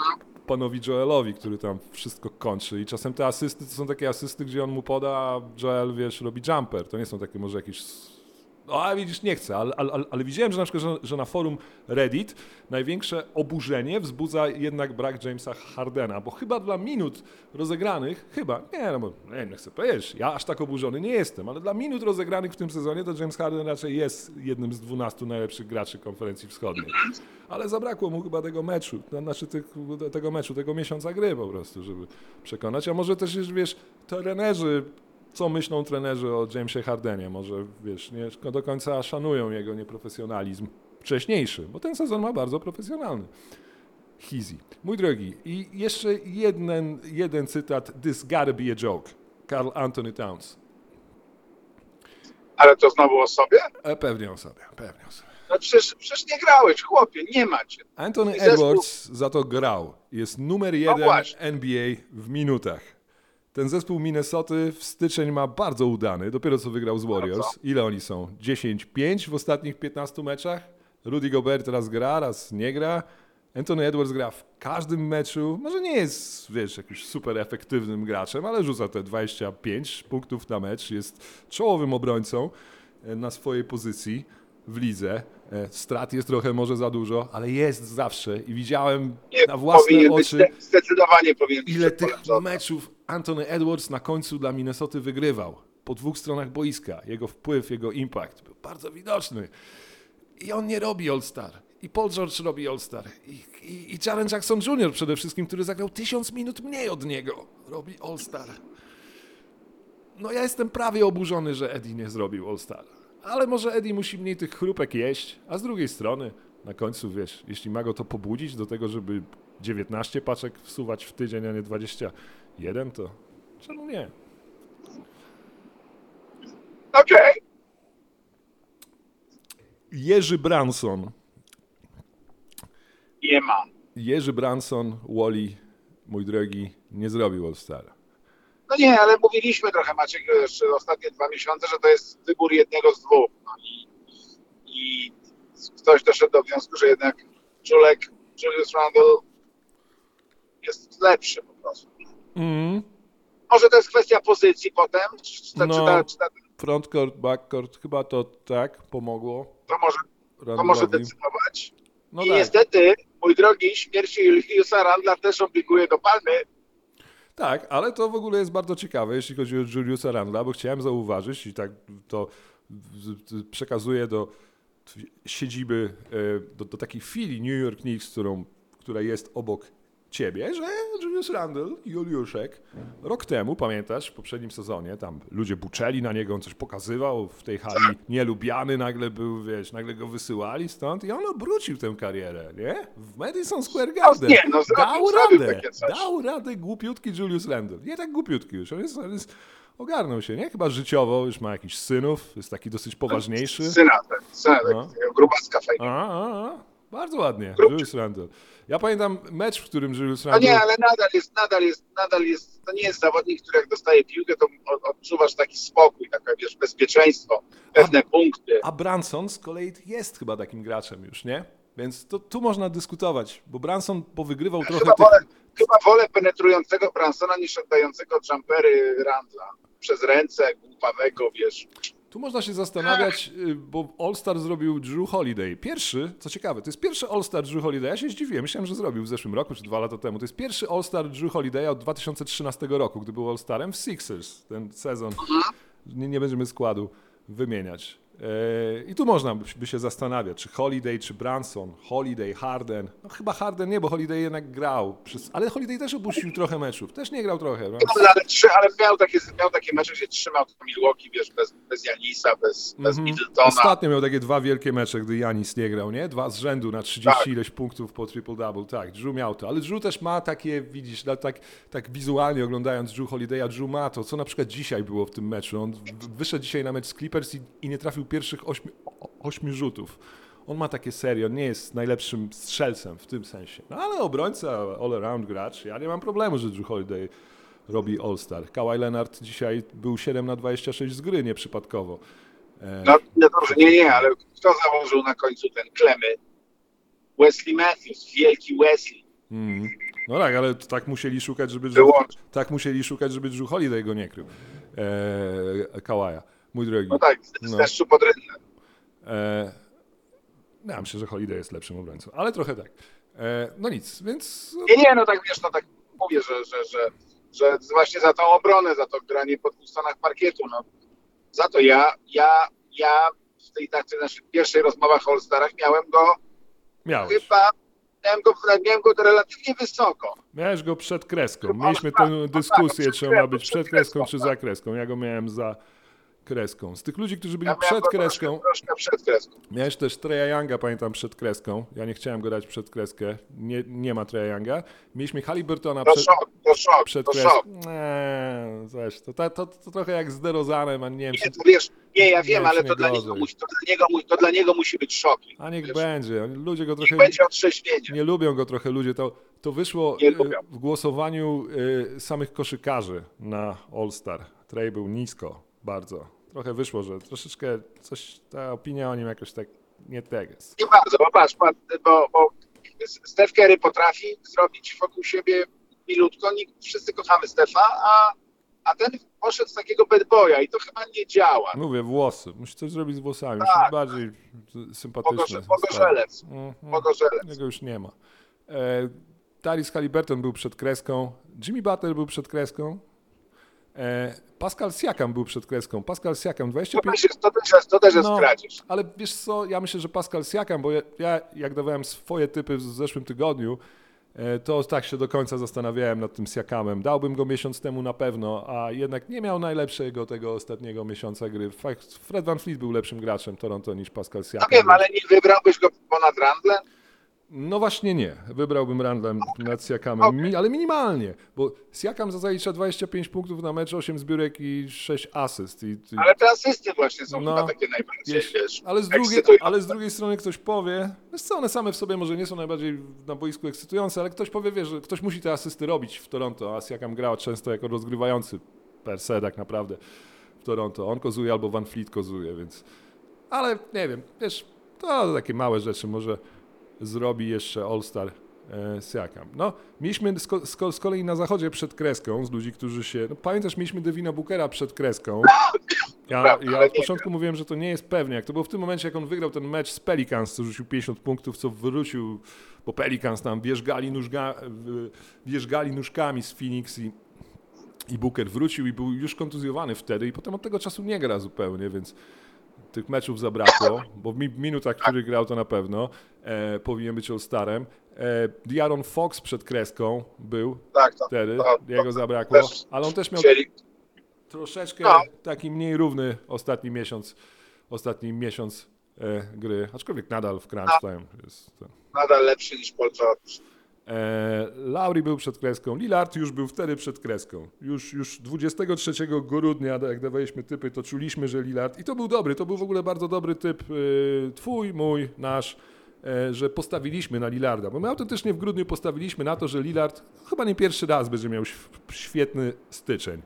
panowi Joelowi, który tam wszystko kończy i czasem te asysty to są takie asysty, gdzie on mu poda, a Joel, wiesz, robi jumper. To nie są takie może jakieś... No, a widzisz, nie chcę, ale, ale, ale widziałem, że na przykład, że, że na forum Reddit największe oburzenie wzbudza jednak brak Jamesa Hardena, bo chyba dla minut rozegranych, chyba, nie, no bo nie, nie chcę powiedzieć, ja aż tak oburzony nie jestem, ale dla minut rozegranych w tym sezonie to James Harden raczej jest jednym z dwunastu najlepszych graczy konferencji wschodniej. Ale zabrakło mu chyba tego meczu, znaczy tych, tego meczu, tego miesiąca gry po prostu, żeby przekonać, a może też, wiesz, trenerzy... Co myślą trenerzy o Jamesie Hardenie? Może, wiesz, nie do końca szanują jego nieprofesjonalizm wcześniejszy, bo ten sezon ma bardzo profesjonalny. Hizzy. Mój drogi, i jeszcze jeden, jeden cytat. This gotta be a joke. Karl Anthony Towns. Ale to znowu o sobie? E, pewnie o sobie, pewnie o sobie. No przecież, przecież nie grałeś, chłopie, nie macie. Anthony I Edwards zespół... za to grał. Jest numer jeden no N B A w minutach. Ten zespół Minnesoty w styczeń ma bardzo udany, dopiero co wygrał z Warriors. Ile oni są? dziesięć pięć w ostatnich piętnastu meczach. Rudy Gobert raz gra, raz nie gra. Anthony Edwards gra w każdym meczu. Może nie jest, wiesz, jakimś super efektywnym graczem, ale rzuca te dwadzieścia pięć punktów na mecz. Jest czołowym obrońcą na swojej pozycji w lidze. Strat jest trochę może za dużo, ale jest zawsze i widziałem nie, na własne oczy, zdecydowanie powinien ile być tych meczów Anthony Edwards na końcu dla Minnesoty wygrywał. Po dwóch stronach boiska. Jego wpływ, jego impact był bardzo widoczny. I on nie robi All-Star. I Paul George robi All-Star. I, i, i Jaren Jackson junior przede wszystkim, który zagrał tysiąc minut mniej od niego, robi All-Star. No ja jestem prawie oburzony, że Eddie nie zrobił All-Star. Ale może Eddie musi mniej tych chrupek jeść, a z drugiej strony na końcu, wiesz, jeśli ma go to pobudzić do tego, żeby dziewiętnaście paczek wsuwać w tydzień, a nie dwadzieścia jeden, to czemu nie? Okej. Okay. Jerzy Branson. Nie ma. Jerzy Branson, Wally, mój drogi, nie zrobił All-Stara. No nie, ale mówiliśmy trochę, Maciek, jeszcze ostatnie dwa miesiące, że to jest wybór jednego z dwóch. No i, i ktoś doszedł do wniosku, że jednak Julek, Julius Randle jest lepszy po prostu. Mm. Może to jest kwestia pozycji potem? Czy ta, no, czy ta, czy ta... frontcourt, backcourt, chyba to tak pomogło. To może, to może decydować. No I tak. Niestety, mój drogi, śmierć Juliusa Randla też obliguje do Palmy. Tak, ale to w ogóle jest bardzo ciekawe, jeśli chodzi o Juliusa Randla, bo chciałem zauważyć i tak to przekazuję do siedziby, do, do takiej filii New York Knicks, którą, która jest obok ciebie, że Julius Randle, Juliuszek, rok temu, pamiętasz, w poprzednim sezonie, tam ludzie buczeli na niego, on coś pokazywał w tej hali, nielubiany nagle był, wiesz, nagle go wysyłali stąd i on obrócił tę karierę, nie? W Madison Square Garden. Nie, no, dał radę, dał radę głupiutki Julius Randle. Nie tak głupiutki już, on jest, on jest, ogarnął się, nie? Chyba życiowo, już ma jakichś synów, jest taki dosyć poważniejszy. Syna, syna, grubaska fajna. A, a, bardzo ładnie, Julius Randle. Ja pamiętam mecz, w którym Julius Randle... No nie, ale nadal jest, nadal jest, nadal jest, to nie jest zawodnik, który jak dostaje piłkę, to odczuwasz taki spokój, taka, wiesz, bezpieczeństwo, pewne a, punkty. A Brunson z kolei jest chyba takim graczem już, nie? Więc to tu można dyskutować, bo Brunson powygrywał ja trochę... Chyba, tych... wolę, chyba wolę penetrującego Brunsona niż oddającego jumpery Randla. Przez ręce, głupawego, wiesz... Tu można się zastanawiać, bo All-Star zrobił Jrue Holiday. Pierwszy, co ciekawe, to jest pierwszy All-Star Jrue Holiday. Ja się zdziwiłem, myślałem, że zrobił w zeszłym roku, czy dwa lata temu. To jest pierwszy All-Star Jrue Holiday od dwa tysiące trzynastego roku, gdy był All-Starem w Sixers. Ten sezon, nie, nie będziemy składu wymieniać. Yy, I tu można by się zastanawiać, czy Holiday, czy Brunson, Holiday, Harden. No chyba Harden nie, bo Holiday jednak grał. Przez... Ale Holiday też opuścił trochę meczów, też nie grał trochę. No? Ale, ale miał, takie, miał takie mecze, gdzie trzymał Milwaukee, wiesz, bez, bez Janisa, bez, bez mm-hmm. Middletona. Ostatnio miał takie dwa wielkie mecze, gdy Janis nie grał, nie? Dwa z rzędu na trzydzieści tak. ileś punktów po triple-double. Tak, Jrue miał to. Ale Jrue też ma takie, widzisz, tak, tak wizualnie oglądając Jrue Holiday'a, Jrue ma to, co na przykład dzisiaj było w tym meczu. On wyszedł dzisiaj na mecz z Clippers i, i nie trafił pierwszych ośmiu, ośmiu rzutów. On ma takie serie, on nie jest najlepszym strzelcem w tym sensie. No ale obrońca, all-around gracz, ja nie mam problemu, że Jrue Holiday robi All-Star. Kawhi Leonard dzisiaj był siedem na dwadzieścia sześć z gry, nieprzypadkowo. No, no dobrze, nie, nie, ale kto założył na końcu ten klemy? Wesley Matthews, wielki Wesley. Mm. No tak, ale tak musieli szukać, żeby Jrue, tak musieli szukać, żeby Jrue Holiday go nie krył. Eee, Kawaja. Mój drogi. No tak, z no. deszczu pod rynnem. E, ja myślę, że Holiday jest lepszym obrońcą, ale trochę tak. E, no nic, więc... Nie, nie, no tak wiesz, no tak mówię, że, że, że, że właśnie za tą obronę, za to granie po dwóch stronach parkietu, no za to ja, ja, ja w tej takiej naszej pierwszej rozmowach o All-Starach miałem go... Miałeś. Chyba... Miałem go, miałem go relatywnie wysoko. Miałeś go przed kreską. Mieliśmy tę dyskusję, czy on ma być przed kreską, czy za kreską. Ja go miałem za... kreską. Z tych ludzi, którzy byli ja przed kreską, troszkę, troszkę przed kreską. Miałeś też Treya Younga, pamiętam, przed kreską. Ja nie chciałem go dać przed kreskę. Nie, nie ma Treya Younga. Mieliśmy Haliburtona przed, szok, to szok, przed to kreską. Eee, zaś, to, to, to, to trochę jak z DeRozanem, a nie wiem. Nie, to wiesz, nie ja wiem, ale to dla, niego, to, dla niego, to dla niego musi być szok. A niech wiesz? Będzie. Ludzie go trochę będzie nie lubią go trochę ludzie. To, to wyszło w głosowaniu y, samych koszykarzy na All-Star. Trey był nisko. Bardzo. Trochę wyszło, że troszeczkę coś, ta opinia o nim jakoś tak nie tak jest. Nie bardzo, bo patrz, bo, bo Steph Curry potrafi zrobić wokół siebie milutko, wszyscy kochamy Stefa, a, a ten poszedł z takiego bad boya i to chyba nie działa. Mówię, włosy, musi coś zrobić z włosami, tak. Musi bardziej sympatyczne. Pogorzelec, pogorzelec. Jego już nie ma. E, Tyrese Haliburton był przed kreską, Jimmy Butler był przed kreską, Pascal Siakam był przed kreską. Pascal Siakam dwadzieścia pięć... To też jest, to też jest, to też jest no, kradzież. Ale wiesz co, ja myślę, że Pascal Siakam, bo ja, ja jak dawałem swoje typy w zeszłym tygodniu, to tak się do końca zastanawiałem nad tym Siakamem. Dałbym go miesiąc temu na pewno, a jednak nie miał najlepszego tego ostatniego miesiąca gry. Fakt, Fred VanVleet był lepszym graczem Toronto niż Pascal Siakam. No wiem, ale nie wybrałbyś go ponad Randle? No właśnie nie. Wybrałbym Randlem okay. nad Siakamem, okay. Mi, ale minimalnie, bo Siakam zalicza dwadzieścia pięć punktów na mecz, osiem zbiórek i sześć asyst. I, i... Ale te asysty właśnie są no, chyba takie najbardziej, wiesz, wiesz ale, z drugiej, ale z drugiej strony ktoś powie, wiesz co, one same w sobie może nie są najbardziej na boisku ekscytujące, ale ktoś powie, wiesz, że ktoś musi te asysty robić w Toronto, a Siakam grał często jako rozgrywający per se tak naprawdę w Toronto. On kozuje albo VanVleet kozuje, więc... Ale nie wiem, wiesz, to takie małe rzeczy może... zrobi jeszcze All-Star e, Siakam. No, mieliśmy z, ko- z, ko- z kolei na zachodzie przed kreską z ludzi, którzy się... No, pamiętasz, mieliśmy Devina Bookera przed kreską. Ja, ja od początku mówiłem, że to nie jest pewniak. To było w tym momencie, jak on wygrał ten mecz z Pelicans, co rzucił pięćdziesiąt punktów, co wrócił, bo Pelicans tam wierzgali, nóżga, wierzgali nóżkami z Phoenix i I Booker wrócił i był już kontuzjowany wtedy i potem od tego czasu nie gra zupełnie, więc tych meczów zabrakło, bo w minutach, który grał, to na pewno e, powinien być All-Starem. E, De'Aaron Fox przed kreską był tak, to, wtedy, to, to, jego zabrakło, też, ale on też miał chcieli. troszeczkę no. taki mniej równy ostatni miesiąc, ostatni miesiąc e, gry, aczkolwiek nadal w crunch time. Jest to. Nadal lepszy niż Paul George. E, Lauri był przed kreską, Lillard już był wtedy przed kreską. Już, już dwudziestego trzeciego grudnia, jak dawaliśmy typy, to czuliśmy, że Lillard, i to był dobry, to był w ogóle bardzo dobry typ, y, twój, mój, nasz, y, że postawiliśmy na Lillarda, bo my autentycznie w grudniu postawiliśmy na to, że Lillard chyba nie pierwszy raz będzie miał świetny styczeń.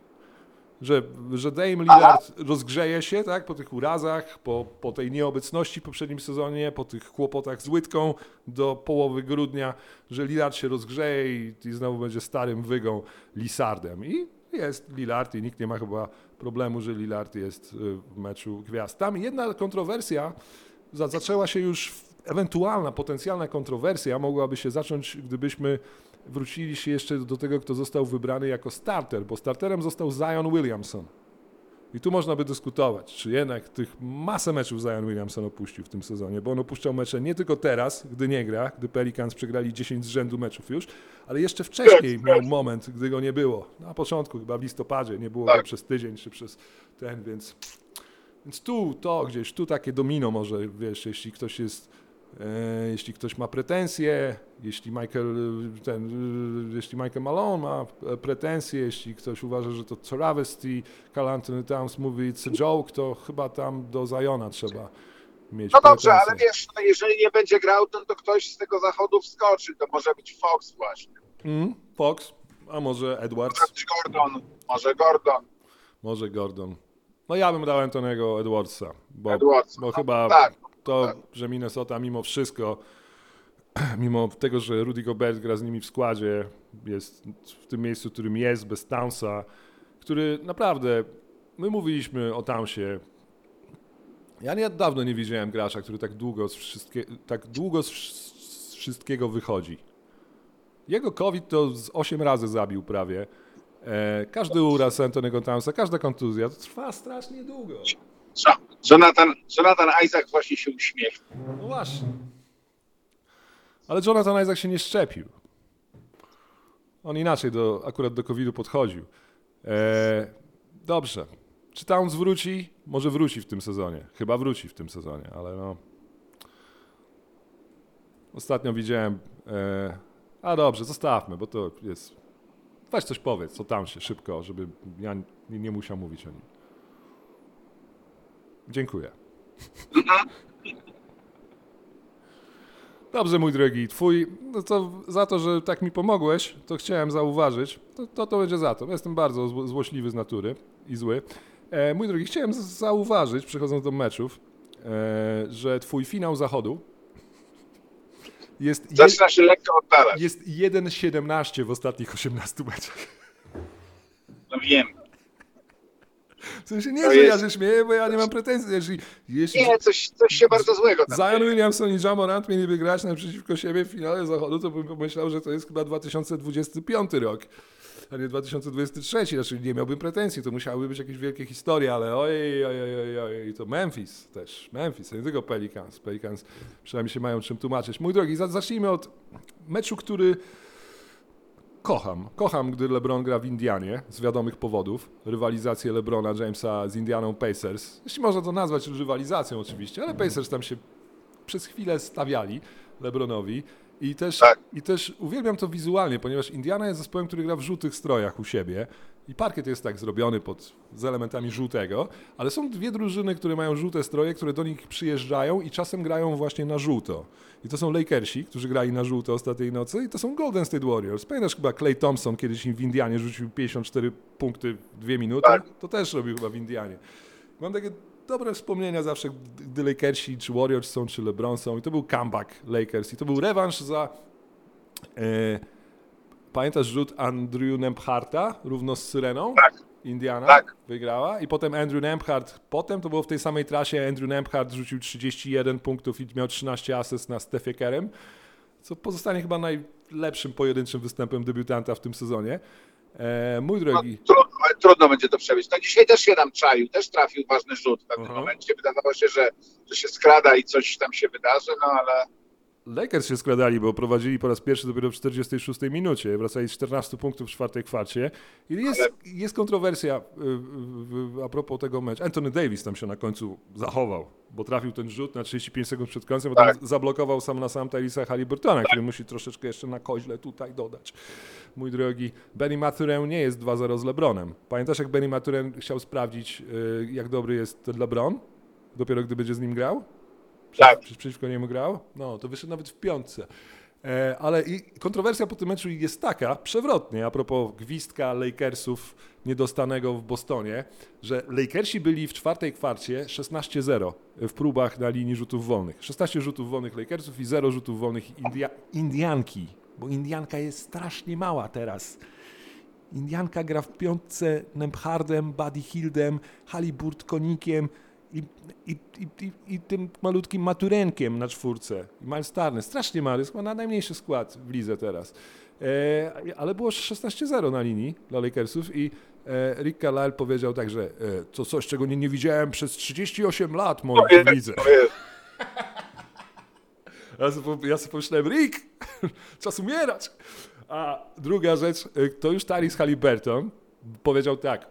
Że, że Dame Lillard Aha. rozgrzeje się, tak, po tych urazach, po, po tej nieobecności w poprzednim sezonie, po tych kłopotach z łydką do połowy grudnia, że Lillard się rozgrzeje i, i znowu będzie starym wygą Lillardem. I jest Lillard i nikt nie ma chyba problemu, że Lillard jest w meczu gwiazd. Tam jedna kontrowersja za, zaczęła się już, ewentualna potencjalna kontrowersja mogłaby się zacząć, gdybyśmy wrócili się jeszcze do tego, kto został wybrany jako starter, bo starterem został Zion Williamson. I tu można by dyskutować, czy jednak tych masę meczów Zion Williamson opuścił w tym sezonie, bo on opuszczał mecze nie tylko teraz, gdy nie gra, gdy Pelicans przegrali dziesięć z rzędu meczów już, ale jeszcze wcześniej miał moment, gdy go nie było. Na początku, chyba w listopadzie, nie było go przez tydzień czy przez ten, więc, więc tu to gdzieś, tu takie domino może, wiesz, jeśli ktoś jest... Jeśli ktoś ma pretensje, jeśli Michael, ten, jeśli Michael Malone ma pretensje, jeśli ktoś uważa, że to travesty, Karl Anthony Towns mówi it's a joke, to chyba tam do Ziona trzeba mieć No dobrze, pretensje. Ale wiesz, no jeżeli nie będzie grał, to, to ktoś z tego zachodu wskoczy, to może być Fox właśnie. Mm, Fox, a może Edwards. Może być Gordon, może Gordon. Może Gordon. No ja bym dał Antonego Edwardsa, bo, Edwardsa, bo no, chyba... Tak. To, że Minnesota mimo wszystko, mimo tego, że Rudy Gobert gra z nimi w składzie, jest w tym miejscu, w którym jest, bez Townsa, który naprawdę, my mówiliśmy o Townsie, ja nie, dawno nie widziałem gracza, który tak długo z, wszystkie, tak długo z, z wszystkiego wychodzi. Jego COVID to z osiem razy zabił prawie. E, każdy uraz Antonego Townsa, każda kontuzja, to trwa strasznie długo. Jonathan, Jonathan Isaac właśnie się uśmiechnął. No właśnie. Ale Jonathan Isaac się nie szczepił. On inaczej do, akurat do kowida podchodził. Eee, dobrze. Czy Towns wróci? Może wróci w tym sezonie. Chyba wróci w tym sezonie, ale no. Ostatnio widziałem... Eee, a dobrze, zostawmy, bo to jest... Weź coś powiedz o Townsie szybko, żeby ja nie, nie musiał mówić o nim. Dziękuję. Dobrze, mój drogi, twój, no to za to, że tak mi pomogłeś, to chciałem zauważyć, to to, to będzie za to, jestem bardzo zło, złośliwy z natury i zły. E, mój drogi, chciałem zauważyć, przechodząc do meczów, e, że twój finał zachodu jest, zaczyna się lekko oddalać. Jest jeden siedemnaście w ostatnich osiemnastu meczach. No wiem. W sensie nie, to że jest... ja się śmieję, bo ja nie mam pretensji. Jeśli, jeśli... Nie, coś, coś się bardzo złego tam Zion jest. Williamson i Ja Morant mieliby grać naprzeciwko siebie w finale zachodu, to bym pomyślał, że to jest chyba dwa tysiące dwudziesty piąty rok, a nie dwa tysiące dwudziesty trzeci. Znaczy nie miałbym pretensji, to musiałyby być jakieś wielkie historie, ale ojej, ojej, ojej, ojej. I to Memphis też. Memphis, nie tylko Pelicans. Pelicans przynajmniej się mają czym tłumaczyć. Mój drogi, zacznijmy od meczu, który... Kocham, kocham, gdy LeBron gra w Indianie, z wiadomych powodów. Rywalizację LeBrona Jamesa z Indianą Pacers. Jeśli można to nazwać rywalizacją oczywiście, ale Pacers tam się przez chwilę stawiali LeBronowi. I też, tak. I też uwielbiam to wizualnie, ponieważ Indiana jest zespołem, który gra w żółtych strojach u siebie. I parkiet jest tak zrobiony pod, z elementami żółtego, ale są dwie drużyny, które mają żółte stroje, które do nich przyjeżdżają i czasem grają właśnie na żółto. I to są Lakersi, którzy grali na żółto ostatniej nocy, i to są Golden State Warriors. Pamiętasz chyba Klay Thompson kiedyś w Indianie rzucił pięćdziesiąt cztery punkty w dwie minuty? To też robił chyba w Indianie. Mam takie dobre wspomnienia zawsze, gdy Lakersi czy Warriors są, czy LeBron są, i to był comeback Lakers i to był rewanż za... E, Pamiętasz rzut Andrew Nembhardta równo z Syreną? Tak. Indiana tak. wygrała i potem Andrew Nembhard, potem to było w tej samej trasie, Andrew Nembhard rzucił trzydzieści jeden punktów i miał trzynaście asyst na Stephie Currym, co pozostanie chyba najlepszym pojedynczym występem debiutanta w tym sezonie. E, mój drogi... No, trudno, trudno będzie to przebić. No dzisiaj też się nam czaił, też trafił ważny rzut w pewnym uh-huh. momencie. Wydawało się, że, że się skrada i coś tam się wydarzy, no ale... Lakers się skradali, bo prowadzili po raz pierwszy dopiero w czterdziestej szóstej minucie. Wracali z czternastu punktów w czwartej kwarcie. I jest, ale... jest kontrowersja a propos tego meczu. Anthony Davis tam się na końcu zachował, bo trafił ten rzut na trzydzieści pięć sekund przed końcem, tak. Potem zablokował sam na sam Tyrese'a Haliburtona, tak. Który musi troszeczkę jeszcze na koźle tutaj dodać. Mój drogi, Benny Mathurin nie jest dwa zero z LeBronem. Pamiętasz, jak Benny Mathurin chciał sprawdzić, jak dobry jest LeBron, dopiero gdy będzie z nim grał? Tak. Przeciwko niemu grał? No, to wyszedł nawet w piątce. E, ale i kontrowersja po tym meczu jest taka, przewrotnie, a propos gwizdka Lakersów niedostanego w Bostonie, że Lakersi byli w czwartej kwarcie szesnaście zero w próbach na linii rzutów wolnych. szesnaście rzutów wolnych Lakersów i zero rzutów wolnych India- Indianki, bo Indianka jest strasznie mała teraz. Indianka gra w piątce Nembhardem, Buddy Hieldem, Haliburt Konikiem, I, i, i, i tym malutkim Maturenkiem na czwórce. Miles Turner, strasznie mały, jest chyba najmniejszy skład w lidze teraz. E, ale było szesnaście zero na linii dla Lakersów i e, Rick Carlisle powiedział tak, że e, to coś, czego nie, nie widziałem przez trzydzieści osiem lat moich w lidze. Ja sobie, ja sobie pomyślałem, Rick, czas umierać. A druga rzecz, to już Tyrese Haliburton powiedział tak.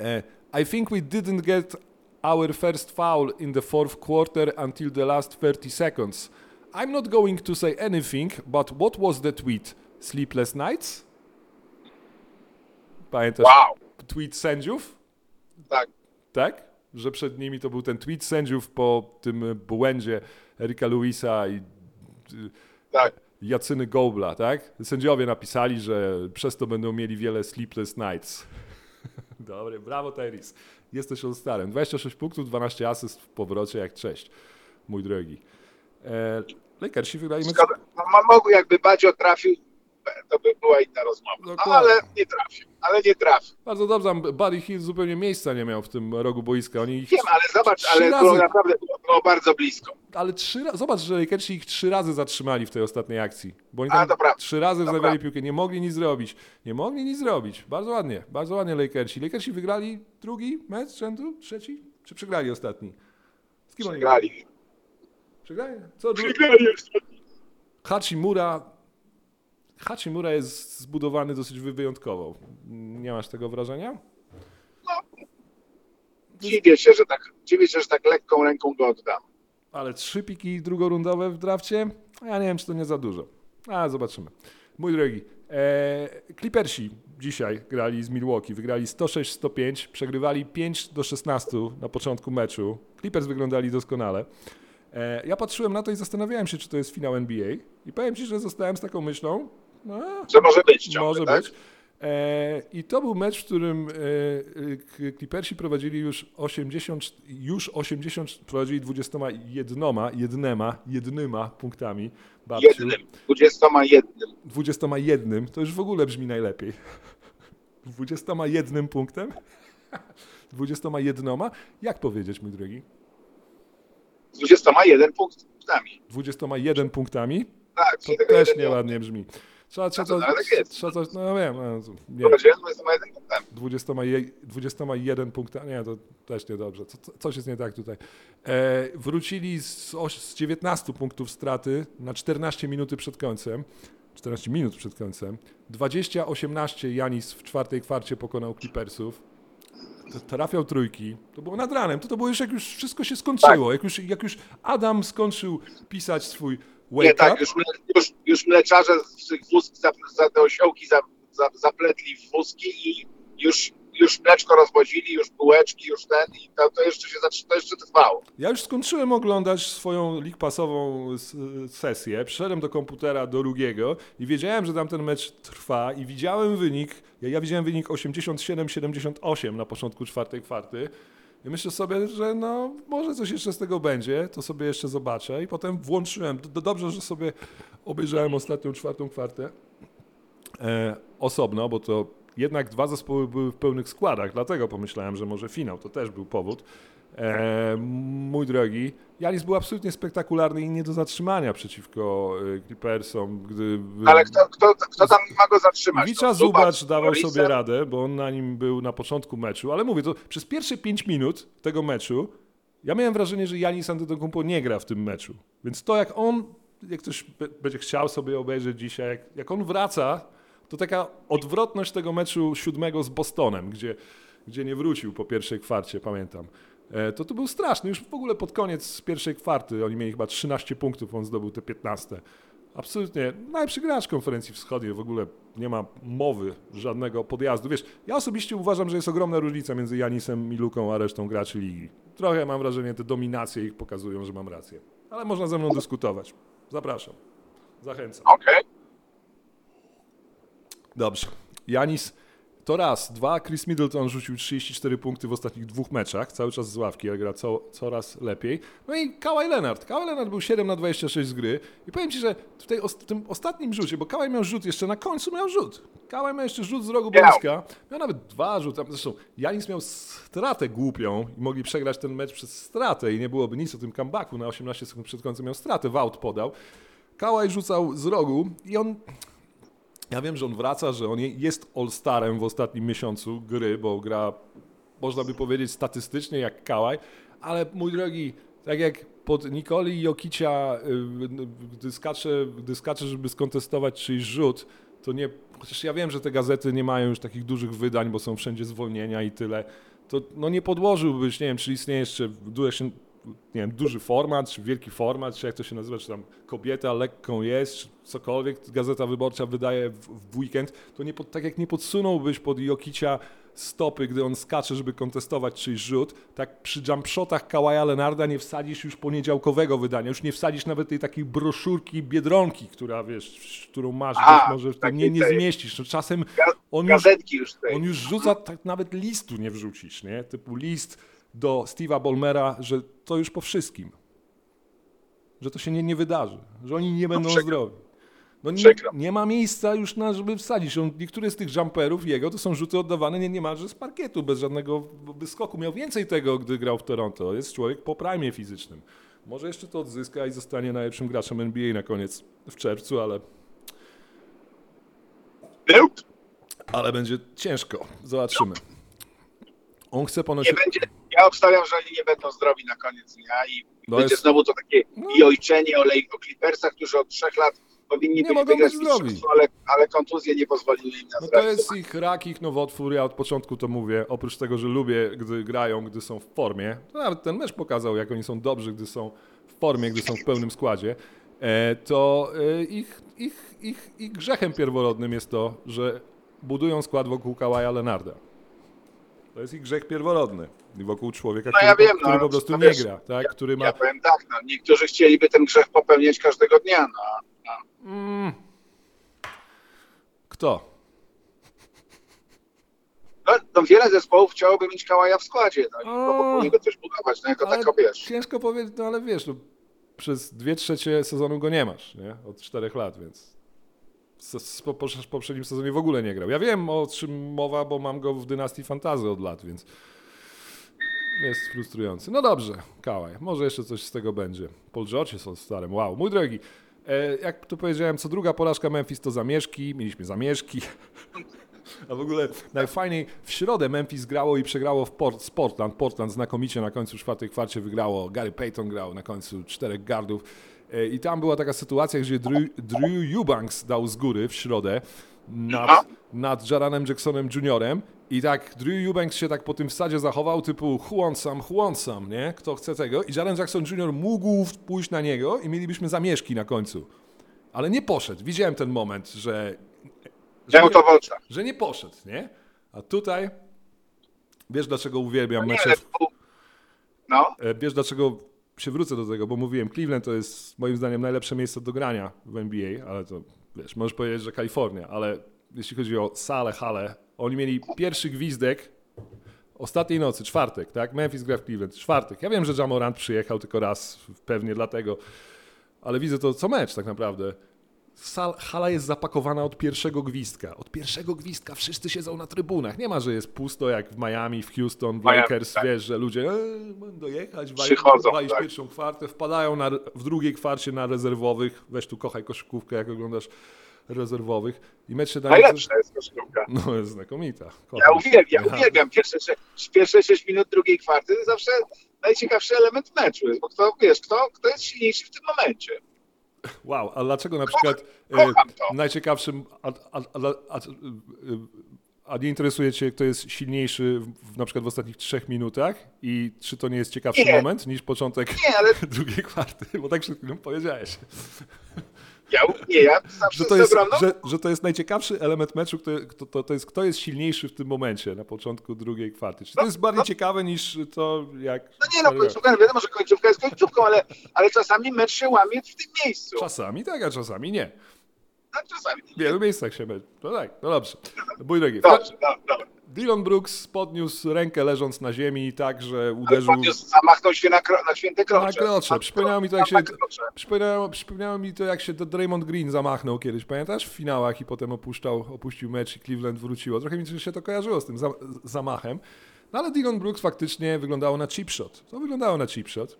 E, I think we didn't get our first foul in the fourth quarter until the last thirty seconds. I'm not going to say anything, but what was the tweet? Sleepless nights? Pamiętasz? Wow. Tweet sędziów? Tak. Tak? Że przed nimi to był ten tweet sędziów po tym błędzie Erika Lewisa i tak. Jacyny Gobla, tak? Sędziowie napisali, że przez to będą mieli wiele sleepless nights. Dobry, brawo Tyrese. Jesteś on starym. dwadzieścia sześć punktów, dwanaście asyst w powrocie, jak cześć, mój drogi. E, Lakersi wygrali... Szkoda. No, mogły jakby Badzio trafił, to by była inna rozmowa. No, ale nie trafił, ale nie trafił. Bardzo dobrze, Buddy Hill zupełnie miejsca nie miał w tym rogu boiska. Oni ich... Wiem, ale zobacz, ale razy... było naprawdę było bardzo blisko. Ale trzy razy, zobacz, że Lakersi ich trzy razy zatrzymali w tej ostatniej akcji. Bo oni tam A, trzy razy wznawiali piłkę, nie mogli nic zrobić. Nie mogli nic zrobić. Bardzo ładnie, bardzo ładnie Lakersi. Lakersi wygrali drugi mecz rzędu? Trzeci? Czy przegrali ostatni? Z kim przegrali. Oni przegrali. Co przegrali ostatni. Hachimura... Hachimura jest zbudowany dosyć wyjątkowo. Nie masz tego wrażenia? No, dziwię się, że tak, dziwię się, że tak lekką ręką go oddam. Ale trzy piki drugorundowe w drafcie? Ja nie wiem, czy to nie za dużo. A zobaczymy. Mój drogi, ee, Clippersi dzisiaj grali z Milwaukee. Wygrali sto sześć sto pięć, przegrywali pięć do szesnastu na początku meczu. Clippers wyglądali doskonale. E, ja patrzyłem na to i zastanawiałem się, czy to jest finał N B A. I powiem ci, że zostałem z taką myślą, a, że może być. Ciągle, może tak? być. E, I to był mecz, w którym e, Clippersi prowadzili już osiemdziesiąt, już osiemdziesiąt, prowadzili dwudziestoma jednoma, jednema, jednyma punktami. Babciu. Jednym, dwudziestoma jednym. Dwudziestoma jednym, to już w ogóle brzmi najlepiej. Dwudziestoma jednym punktem? Dwudziestoma jednoma? Jak powiedzieć, mój drogi? dwudziestoma jeden punktami. dwudziestoma jeden punktami? Tak. To też nieładnie brzmi. Trzeba, trzeba, to, tak jest. Trzeba coś, no wiem. No, nie. dwudziestoma jeden punktami. dwudziestoma jeden punktami, nie, to też niedobrze. Co, coś jest nie tak tutaj. E, wrócili z, z dziewiętnastu punktów straty na czternaście minuty przed końcem. czternaście minut przed końcem. dwadzieścia osiemnaście Giannis w czwartej kwarcie pokonał Clippersów. Trafiał trójki, to było nad ranem, to, to było już jak już wszystko się skończyło, tak. jak, już, jak już Adam skończył pisać swój wake Nie, up. tak, już, już, już mleczarze z tych wózków, za, za te osiołki za, za, zapletli w wózki i już, już mleczko rozwodzili, już bułeczki, już ten i to, to jeszcze się to jeszcze trwało. Ja już skończyłem oglądać swoją league passową sesję, przyszedłem do komputera, do drugiego i wiedziałem, że tam ten mecz trwa i widziałem wynik. Ja, ja widziałem wynik osiemdziesiąt siedem siedemdziesiąt osiem na początku czwartej kwarty i myślę sobie, że no może coś jeszcze z tego będzie, to sobie jeszcze zobaczę i potem włączyłem. D- dobrze, że sobie obejrzałem ostatnią czwartą kwartę e, osobno, bo to jednak dwa zespoły były w pełnych składach, dlatego pomyślałem, że może finał to też był powód. E, mój drogi, Giannis był absolutnie spektakularny i nie do zatrzymania przeciwko Clippersom. Gdy... Ale kto, kto, kto tam ma go zatrzymać? Wicza Zubacz dawał Morisa sobie radę, bo on na nim był na początku meczu, ale mówię, to przez pierwsze pięć minut tego meczu ja miałem wrażenie, że Giannis Antetokounmpo nie gra w tym meczu. Więc to jak on, jak ktoś będzie chciał sobie obejrzeć dzisiaj, jak, jak on wraca, to taka odwrotność tego meczu siódmego z Bostonem, gdzie, gdzie nie wrócił po pierwszej kwarcie, pamiętam. To to był straszny. Już w ogóle pod koniec pierwszej kwarty oni mieli chyba trzynaście punktów, on zdobył te piętnaście. Absolutnie najlepszy gracz konferencji wschodniej, w ogóle nie ma mowy żadnego podjazdu. Wiesz, ja osobiście uważam, że jest ogromna różnica między Giannisem i Luką, a resztą graczy ligi. Trochę mam wrażenie, te dominacje ich pokazują, że mam rację. Ale można ze mną dyskutować. Zapraszam. Zachęcam. Okej. Okay. Dobrze. Giannis... To raz, dwa, Chris Middleton rzucił trzydzieści cztery punkty w ostatnich dwóch meczach, cały czas z ławki, ale gra co, coraz lepiej. No i Kawhi Leonard. Kawhi Leonard był siedem na dwadzieścia sześć z gry i powiem Ci, że w, tej, w tym ostatnim rzucie, bo Kawhi miał rzut jeszcze, na końcu miał rzut. Kawhi miał jeszcze rzut z rogu boiska, miał nawet dwa rzuty, zresztą Giannis miał stratę głupią i mogli przegrać ten mecz przez stratę i nie byłoby nic o tym comebacku, na osiemnaście sekund przed końcem miał stratę, Wout podał. Kawhi rzucał z rogu i on... Ja wiem, że on wraca, że on jest all-starem w ostatnim miesiącu gry, bo gra, można by powiedzieć, statystycznie jak Kawhi, ale mój drogi, tak jak pod Nikoli Jokicia, gdy skacze, gdy skacze, żeby skontestować czyjś rzut, to nie, chociaż ja wiem, że te gazety nie mają już takich dużych wydań, bo są wszędzie zwolnienia i tyle, to no nie podłożyłbyś, nie wiem, czy istnieje jeszcze duży, nie wiem, duży format, czy wielki format, czy jak to się nazywa, czy tam kobieta lekką jest, czy cokolwiek Gazeta Wyborcza wydaje w, w weekend, to nie pod, tak jak nie podsunąłbyś pod Jokicia stopy, gdy on skacze, żeby kontestować czyjś rzut, tak przy jumpshotach Kawaja Leonarda nie wsadzisz już poniedziałkowego wydania, już nie wsadzisz nawet tej takiej broszurki Biedronki, która wiesz, którą masz, a, możesz, tak nie, nie zmieścisz. No, czasem on już, już on już rzuca, tak nawet listu nie wrzucisz, nie? Typu list do Steve'a Ballmera, że to już po wszystkim. Że to się nie, nie wydarzy. Że oni nie będą no zdrowi. No nie, nie ma miejsca już, na, żeby wsadzić. On, niektóre z tych jumperów jego to są rzuty oddawane nie, niemalże z parkietu, bez żadnego wyskoku. Miał więcej tego, gdy grał w Toronto. Jest człowiek po prime fizycznym. Może jeszcze to odzyska i zostanie najlepszym graczem N B A na koniec w czerwcu, ale... Ale będzie ciężko. Zobaczymy. On chce ponosić... Nie będzie... Ja obstawiam, że oni nie będą zdrowi na koniec dnia i no będzie jest... znowu to takie no. i ojczenie olej o Clippersach, którzy od trzech lat powinni nie być wygrać mistrzostwo, ale, ale kontuzje nie pozwoliły im na no to jest ich rak, ich nowotwór, ja od początku to mówię, oprócz tego, że lubię, gdy grają, gdy są w formie, to nawet ten mecz pokazał, jak oni są dobrzy, gdy są w formie, gdy są w pełnym składzie, to ich, ich, ich, ich grzechem pierworodnym jest to, że budują skład wokół Kawaja Leonarda. To jest ich grzech pierworodny wokół człowieka, no, który, ja wiem, który no, po prostu no, nie wiesz, gra. Tak? Ja, który ma... ja powiem tak, no, niektórzy chcieliby ten grzech popełniać każdego dnia. No, no. Mm. Kto? No, no, wiele zespołów chciałoby mieć Kałaja w składzie, no, o, bo wokół niego też budować, no, jako tak wiesz. Ciężko powiedzieć, no ale wiesz, no, przez dwie trzecie sezonu go nie masz, nie? Od czterech lat, więc... W poprzednim sezonie w ogóle nie grał. Ja wiem, o czym mowa, bo mam go w dynastii fantasy od lat, więc jest frustrujący. No dobrze, Kawhi, może jeszcze coś z tego będzie. Paul George jest starym, wow. Mój drogi, jak tu powiedziałem, co druga porażka Memphis to zamieszki, mieliśmy zamieszki. A w ogóle najfajniej, w środę Memphis grało i przegrało w Port, z Portland. Portland znakomicie na końcu czwartej kwarcie wygrało, Gary Payton grał na końcu czterech guardów. I tam była taka sytuacja, gdzie Drew, Drew Eubanks dał z góry w środę nad, nad Jaranem Jacksonem juniorem i tak Drew Eubanks się tak po tym wsadzie zachował typu chłonsam, chłonsam, nie? Kto chce tego? I Jaren Jackson junior mógł pójść na niego i mielibyśmy zamieszki na końcu. Ale nie poszedł. Widziałem ten moment, że... Że nie, że nie poszedł, nie? A tutaj... Wiesz, dlaczego uwielbiam mecze... No. Wiesz, dlaczego... się wrócę do tego, bo mówiłem, Cleveland to jest moim zdaniem najlepsze miejsce do grania w N B A, ale to wiesz, możesz powiedzieć, że Kalifornia, ale jeśli chodzi o salę, halę, oni mieli pierwszy gwizdek ostatniej nocy, czwartek, tak? Memphis gra w Cleveland, czwartek. Ja wiem, że Ja Morant przyjechał tylko raz, pewnie dlatego, ale widzę to co mecz tak naprawdę. Sal, hala jest zapakowana od pierwszego gwizdka. Od pierwszego gwizdka wszyscy siedzą na trybunach. Nie ma, że jest pusto jak w Miami, w Houston, w Lakers, tak. Wiesz, że ludzie e, będą dojechać, walić tak. pierwszą kwartę, wpadają na, w drugiej kwarcie na rezerwowych. Weź tu kochaj koszykówkę, jak oglądasz rezerwowych. I mecz się najlepsza jest koszykówka. No jest znakomita. Kocham. Ja uwielbiam, ja uwielbiam. Pierwsze, pierwsze sześć minut drugiej kwarty to zawsze najciekawszy element meczu jest, bo kto, wiesz, kto, kto jest silniejszy w tym momencie. Wow, a dlaczego na przykład e, najciekawszym, a, a, a, a nie interesuje cię, kto jest silniejszy w, na przykład w ostatnich trzech minutach i czy to nie jest ciekawszy nie. moment niż początek nie, ale... drugiej kwarty, bo tak przed chwilą powiedziałeś. Ja, nie, ja zawsze że, to jest, ogromną... że, że to jest najciekawszy element meczu, kto, to, to, to jest kto jest silniejszy w tym momencie na początku drugiej kwarty. Czy no, to jest bardziej no, ciekawe niż to, jak... No nie, no końcówka, no wiadomo, że końcówka jest końcówką, ale, ale czasami mecz się łamie w tym miejscu. Czasami tak, a czasami nie. No, czasami nie. W wielu miejscach się mecz. No tak, no dobrze. Bój drogi. Dobrze, dobrze, dobrze. Dillon Brooks podniósł rękę leżąc na ziemi i tak, że uderzył... Ale podniósł, zamachnął się na, kro... na święte krocze. Na krocze. Przypomniało mi to, jak się... Przypomniało, przypomniało mi to, jak się Draymond Green zamachnął kiedyś, pamiętasz? W finałach i potem opuszczał, opuścił mecz i Cleveland wróciło. Trochę mi się to kojarzyło z tym zamachem. No ale Dillon Brooks faktycznie wyglądało na cheap shot. To wyglądało na cheap shot.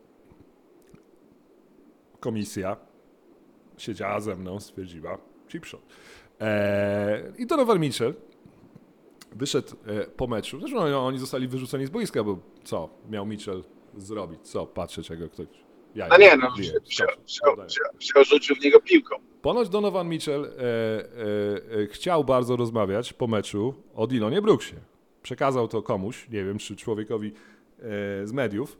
Komisja siedziała ze mną, stwierdziła cheap shot. Eee, I Donovan Mitchell wyszedł po meczu. Zresztą no, oni zostali wyrzuceni z boiska, bo co miał Mitchell zrobić? Co? Patrzeć, jak ktoś... Ja no nie, no się rzucił w niego piłką. Ponoć Donovan Mitchell e, e, e, chciał bardzo rozmawiać po meczu o Dillonie Brooksie. Przekazał to komuś, nie wiem, czy człowiekowi e, z mediów e,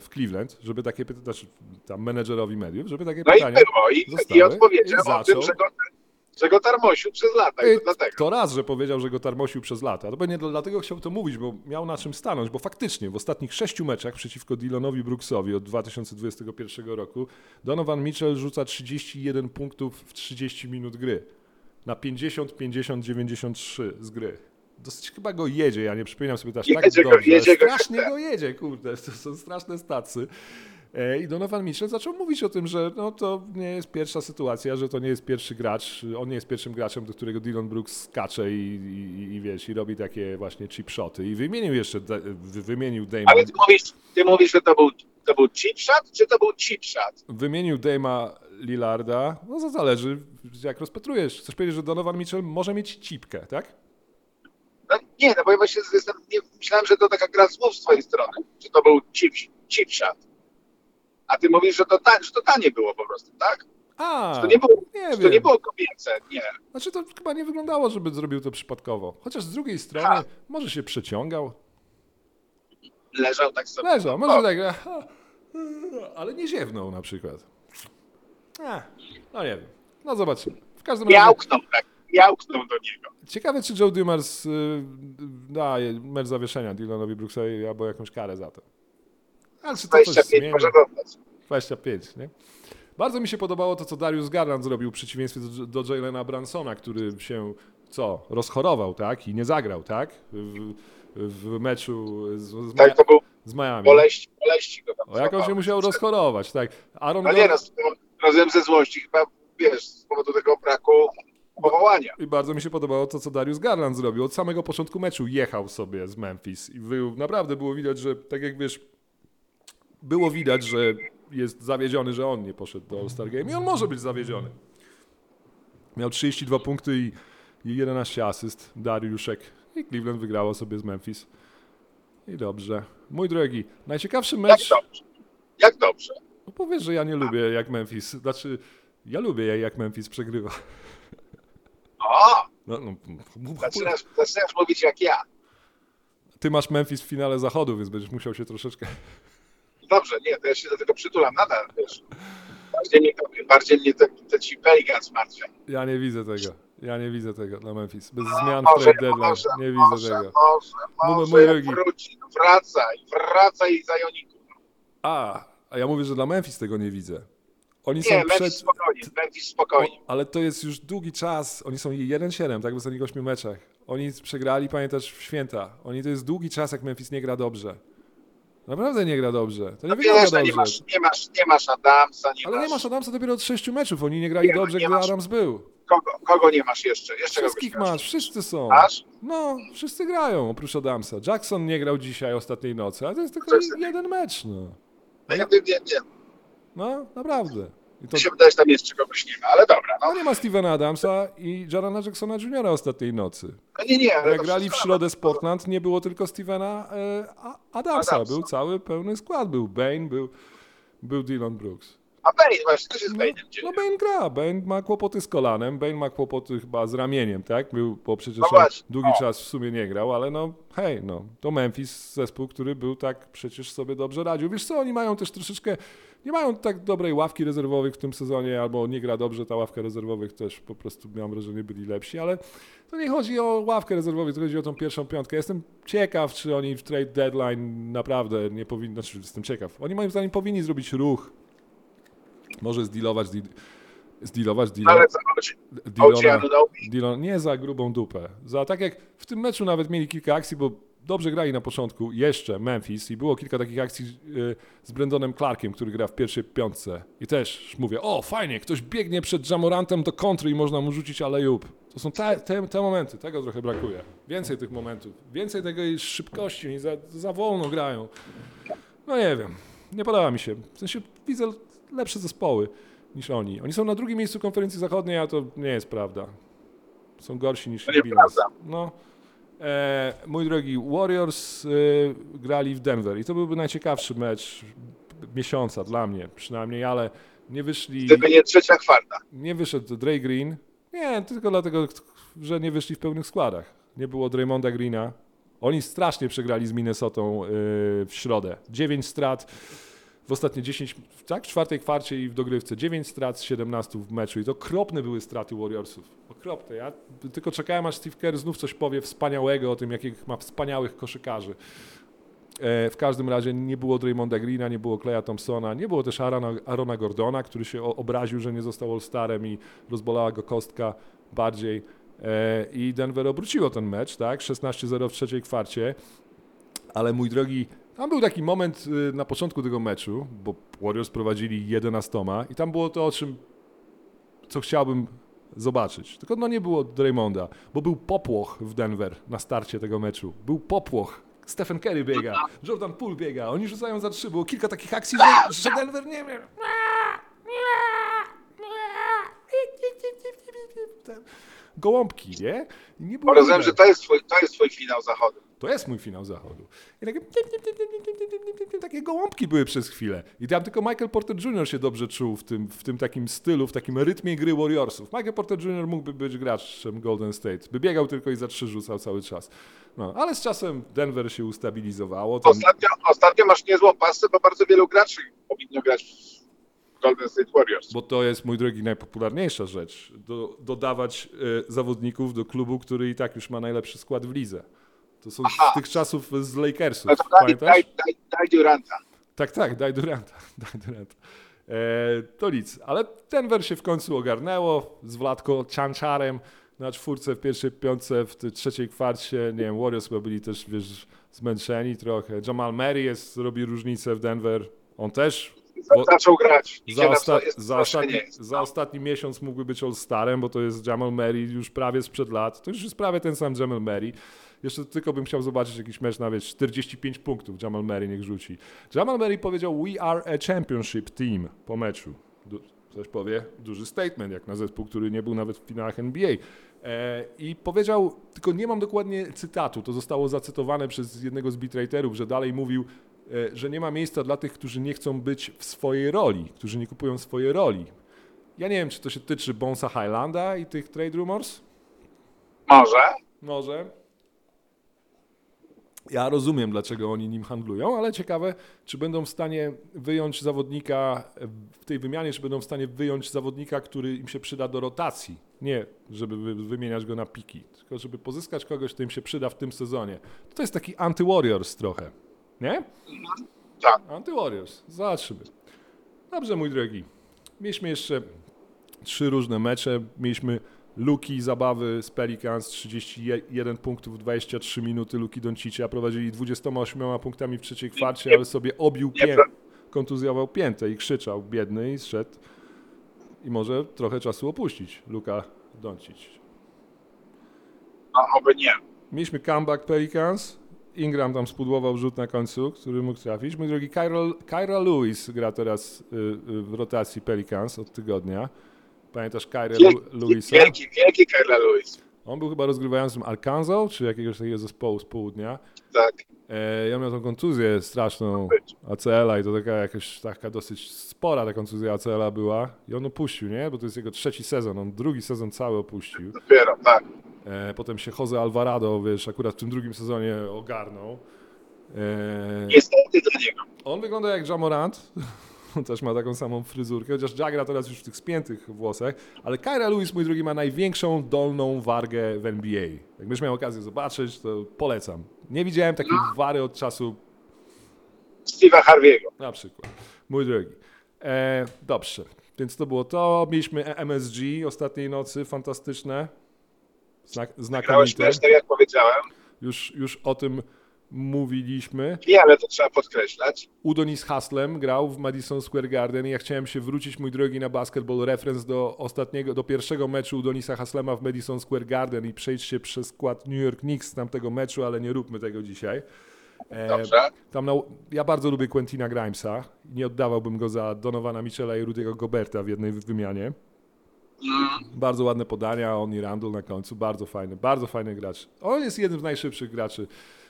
w Cleveland, żeby takie pytania, znaczy tam menedżerowi mediów, żeby takie no pytania i było, i, i odpowiedział o tym, że go... że go tarmosił przez lata. I to, dlatego. To raz, że powiedział, że go tarmosił przez lata. To pewnie dlatego chciał to mówić, bo miał na czym stanąć, bo faktycznie w ostatnich sześciu meczach przeciwko Dillonowi Brooksowi od dwa tysiące dwudziestego pierwszego roku Donovan Mitchell rzuca trzydzieści jeden punktów w trzydzieści minut gry. Na pięćdziesiąt, pięćdziesiąt, dziewięćdziesiąt trzy z gry. Dosyć chyba go jedzie, ja nie przypominam sobie też tak dobrze. Go, jedzie strasznie go, go jedzie, kurde, to są straszne stacy. I Donovan Mitchell zaczął mówić o tym, że no to nie jest pierwsza sytuacja, że to nie jest pierwszy gracz, on nie jest pierwszym graczem, do którego Dillon Brooks skacze i, i, i wiesz, i robi takie właśnie cheap shoty. I wymienił jeszcze, wymienił Dame'a... Ale ty mówisz, ty mówisz że to był, to był cheap shot, czy to był cheap shot? Wymienił Dame'a Lillarda, no to zależy, jak rozpatrujesz. Chcesz powiedzieć, że Donovan Mitchell może mieć cheapkę, tak? No nie, no bo ja właśnie jestem, nie, myślałem, że to taka gra słów z twojej strony, że to był cheap, cheap shot. A ty mówisz, że to, ta, że to tanie było po prostu, tak? A, że to nie było, nie że to nie było kobiece, nie. Znaczy to chyba nie wyglądało, żeby zrobił to przypadkowo. Chociaż z drugiej strony ha. może się przeciągał. Leżał tak sobie. Leżał, może o. tak. Ale nie ziewnął na przykład. A, no nie wiem. No zobaczymy. W każdym razie... Miałknął tak. Miałknął do niego. Ciekawe, czy Joe Dumars daje mecz zawieszenia Dillonowi Brooksowi albo jakąś karę za to. Ale czy to dwadzieścia pięć może dodać. dwadzieścia pięć, nie? Bardzo mi się podobało to, co Darius Garland zrobił w przeciwieństwie do, do Jalena Bransona, który się, co, rozchorował, tak? I nie zagrał, tak? W, w meczu z, z, tak, to był z Miami. Boleści, boleści go tam. O, jak on się musiał rozchorować, tak? Aaron no nie, razem ze złości chyba, wiesz, z powodu tego braku powołania. I bardzo mi się podobało to, co Darius Garland zrobił. Od samego początku meczu jechał sobie z Memphis i był, naprawdę było widać, że tak jak, wiesz, było widać, że jest zawiedziony, że on nie poszedł do All-Star Game i on może być zawiedziony. Miał trzydzieści dwa punkty i, i jedenaście asyst, Dariuszek i Cleveland wygrało sobie z Memphis. I dobrze. Mój drogi, najciekawszy mecz... Jak dobrze? Jak dobrze? No powiesz, że ja nie lubię jak Memphis, znaczy ja lubię jak Memphis przegrywa. O! No, no, zaczynasz, zaczynasz mówić jak ja. Ty masz Memphis w finale zachodu, więc będziesz musiał się troszeczkę... Dobrze, nie, to ja się do tego przytulam nadal, wiesz. Bardziej mnie, bardziej mnie te, te ci Pelicans martwią. Ja nie widzę tego, ja nie widzę tego dla Memphis. Bez no, zmian może, w deadline, nie widzę może, tego. Może, może, może, mój wróci, wracaj, wracaj za Joniku. A, a ja mówię, że dla Memphis tego nie widzę. Oni nie, są Memphis przed... spokojnie, Memphis spokojnie. Ale to jest już długi czas, oni są jeden siedem, tak, w ostatnich ośmiu meczach. Oni przegrali, pamiętasz, w święta. Oni to jest długi czas, jak Memphis nie gra dobrze. Naprawdę nie gra dobrze. To nie wygląda dobrze. Nie masz, nie, masz, nie masz Adamsa. Nie Ale masz... nie masz Adamsa dopiero od sześciu meczów. Oni nie grali nie, dobrze, nie gdy masz... Adams był. Kogo, kogo nie masz jeszcze? jeszcze Wszystkich masz. masz, wszyscy są. Masz? No, wszyscy grają oprócz Adamsa. Jackson nie grał dzisiaj, ostatniej nocy, ale to jest tylko Wszyscy. jeden mecz. No, no ja wiem, wiem, wiem. No, naprawdę. I to... Mi się wydaje, że tam jest czegoś nie ma, ale dobra. No, no nie ma Stevena Adamsa i Jarena Jacksona juniora ostatniej nocy. No nie, nie. Ale jak grali w środę z Portland, nie było tylko Stevena e, a, Adamsa. Adamsa. Był cały pełny skład. Był Bane, był, był Dillon Brooks. A Bane właśnie, co się z Bane'em dzieje? No, no Bane gra, Bane ma kłopoty z kolanem, Bane ma kłopoty chyba z ramieniem, tak? Był, bo przecież no długi no. czas w sumie nie grał, ale no hej, no to Memphis, zespół, który był tak, przecież sobie dobrze radził. Wiesz co, oni mają też troszeczkę, nie mają tak dobrej ławki rezerwowych w tym sezonie, albo nie gra dobrze ta ławka rezerwowych, też po prostu miałem wrażenie byli lepsi, ale to nie chodzi o ławkę rezerwową, to chodzi o tą pierwszą piątkę. Jestem ciekaw, czy oni w trade deadline naprawdę nie powinni, znaczy jestem ciekaw, oni moim zdaniem powinni zrobić ruch. Może zdealować, zdealować, Dillon nie za grubą dupę. Za tak jak w tym meczu nawet mieli kilka akcji, bo dobrze grali na początku jeszcze Memphis i było kilka takich akcji y, z Brandonem Clarkiem, który gra w pierwszej piątce. I też mówię, o fajnie, ktoś biegnie przed Jamorantem do kontry i można mu rzucić alley-oop. To są te, te, te momenty, tego trochę brakuje. Więcej tych momentów, więcej tego szybkości, oni za, za wolno grają. No nie wiem, nie podoba mi się. W sensie widzę... lepsze zespoły niż oni. Oni są na drugim miejscu konferencji zachodniej, a to nie jest prawda. Są gorsi niż Bills. No, e, mój drogi, Warriors e, grali w Denver i to byłby najciekawszy mecz miesiąca dla mnie przynajmniej, ale nie wyszli... Gdyby nie trzecia kwarta. Nie wyszedł Dre Green. Nie, tylko dlatego, że nie wyszli w pełnych składach. Nie było Draymonda Greena. Oni strasznie przegrali z Minnesotą e, w środę. dziewięć strat. W ostatnie dziesięć, tak, w czwartej kwarcie i w dogrywce dziewięć strat z siedemnastu w meczu i to okropne były straty Warriorsów. Okropne. Ja tylko czekałem, aż Steve Kerr znów coś powie wspaniałego o tym, jakich ma wspaniałych koszykarzy. E, w każdym razie nie było Draymonda Greena, nie było Klaya Thompsona, nie było też Arona, Arona Gordona, który się obraził, że nie został All-Starem i rozbolała go kostka bardziej. E, I Denver obróciło ten mecz, tak, szesnaście zero w trzeciej kwarcie, ale mój drogi, tam był taki moment na początku tego meczu, bo Warriors prowadzili jedenaście i tam było to, o czym, co chciałbym zobaczyć. Tylko no nie było Draymonda, bo był popłoch w Denver na starcie tego meczu. Był popłoch. Stephen Curry biega, Jordan Poole biega, oni rzucają za trzy. Było kilka takich akcji, że, że Denver nie wiem. Gołąbki, nie? nie było Rozumiem, że to jest twój, to jest twój finał zachodu. To jest mój finał zachodu. I takie, takie gołąbki były przez chwilę. I tam tylko Michael Porter junior się dobrze czuł w tym, w tym takim stylu, w takim rytmie gry Warriorsów. Michael Porter junior mógłby być graczem Golden State. By biegał tylko i za trzy rzucał cały czas. No, ale z czasem Denver się ustabilizowało. Tam... Ostatnio, ostatnio masz niezłą pasę, bo bardzo wielu graczy powinno grać w Golden State Warriors. Bo to jest, mój drogi, najpopularniejsza rzecz. Do, dodawać y, zawodników do klubu, który i tak już ma najlepszy skład w lidze. To są Aha. z tych czasów z Lakersów, no to pamiętasz? Daj, daj, daj Duranta. Tak, tak, daj Duranta. Daj Duranta. E, to nic, ale Denver się w końcu ogarnęło z Władko Cianczarem na czwórce w pierwszej piątce, w trzeciej kwarcie. Nie wiem, Warriors chyba byli też, wiesz, zmęczeni trochę. Jamal Murray jest, robi różnicę w Denver. On też... Zaczął grać. Za, osta- jest, za, ostatni, za ostatni miesiąc mógłby być All-Starem, bo to jest Jamal Murray już prawie sprzed lat. To już jest prawie ten sam Jamal Murray. Jeszcze tylko bym chciał zobaczyć jakiś mecz na, wiesz, czterdzieści pięć punktów. Jamal Murray niech rzuci. Jamal Murray powiedział, we are a championship team po meczu. Du- coś powie? Duży statement, jak na zespół, który nie był nawet w finałach N B A. E- I powiedział, tylko nie mam dokładnie cytatu, to zostało zacytowane przez jednego z beat-writerów, że dalej mówił, e- że nie ma miejsca dla tych, którzy nie chcą być w swojej roli, którzy nie kupują swojej roli. Ja nie wiem, czy to się tyczy Bonesa Highlanda i tych trade rumors? Może. Może. Ja rozumiem, dlaczego oni nim handlują, ale ciekawe, czy będą w stanie wyjąć zawodnika w tej wymianie, czy będą w stanie wyjąć zawodnika, który im się przyda do rotacji. Nie, żeby wymieniać go na piki, tylko żeby pozyskać kogoś, kto im się przyda w tym sezonie. To jest taki anty-Warriors trochę, nie? Tak. Anty-Warriors, zobaczymy. Dobrze, mój drogi. Mieliśmy jeszcze trzy różne mecze. Mieliśmy Luki zabawy z Pelicans, trzydzieści jeden punktów, dwadzieścia trzy minuty Luki Doncicia, prowadzili dwudziestoma ośmioma punktami w trzeciej kwarcie, ale sobie obił piętę, kontuzjował piętę i krzyczał biedny i zszedł i może trochę czasu opuścić Luka Doncic. Albo nie. Mieliśmy comeback Pelicans, Ingram tam spudłował rzut na końcu, który mógł trafić. Mój drogi, Kyra Lewis gra teraz w rotacji Pelicans od tygodnia. Pamiętasz Kyrę Lewisa? Wielki, wielki Kyra Lewis. On był chyba rozgrywającym Arkansas, czy jakiegoś takiego zespołu z południa. Tak. E, ja miał tą kontuzję straszną A C L-a i to taka jakaś taka dosyć spora ta kontuzja A C L-a była. I on opuścił, nie? Bo to jest jego trzeci sezon, on drugi sezon cały opuścił. Dopiero, tak. E, potem się Jose Alvarado, wiesz, akurat w tym drugim sezonie ogarnął. E, Niestety dla niego. On wygląda jak Ja Morant. On też ma taką samą fryzurkę, chociaż Ja gra teraz już w tych spiętych włosach, ale Kyra Lewis, mój drogi, ma największą dolną wargę w N B A. Jakbyś miał okazję zobaczyć, to polecam. Nie widziałem takiej no. wary od czasu Steve'a Harvey'ego. Na przykład. Mój drogi. E, dobrze, więc to było to. Mieliśmy M S G ostatniej nocy, fantastyczne. Znak, znakomite. Grałeś tak jak powiedziałem. Już, już o tym mówiliśmy. Nie, ale to trzeba podkreślać. Udonis Haslem grał w Madison Square Garden i ja chciałem się wrócić, mój drogi, na Basketball Reference do ostatniego, do pierwszego meczu Udonisa Haslema w Madison Square Garden i przejść się przez skład New York Knicks z tamtego meczu, ale nie róbmy tego dzisiaj. Dobrze. E, tam na, ja bardzo lubię Quentina Grimesa. Nie oddawałbym go za Donovana Mitchella i Rudy'ego Goberta w jednej wymianie. Mm. Bardzo ładne podania, on i Randle na końcu. Bardzo fajny, bardzo fajny gracz. On jest jednym z najszybszych graczy.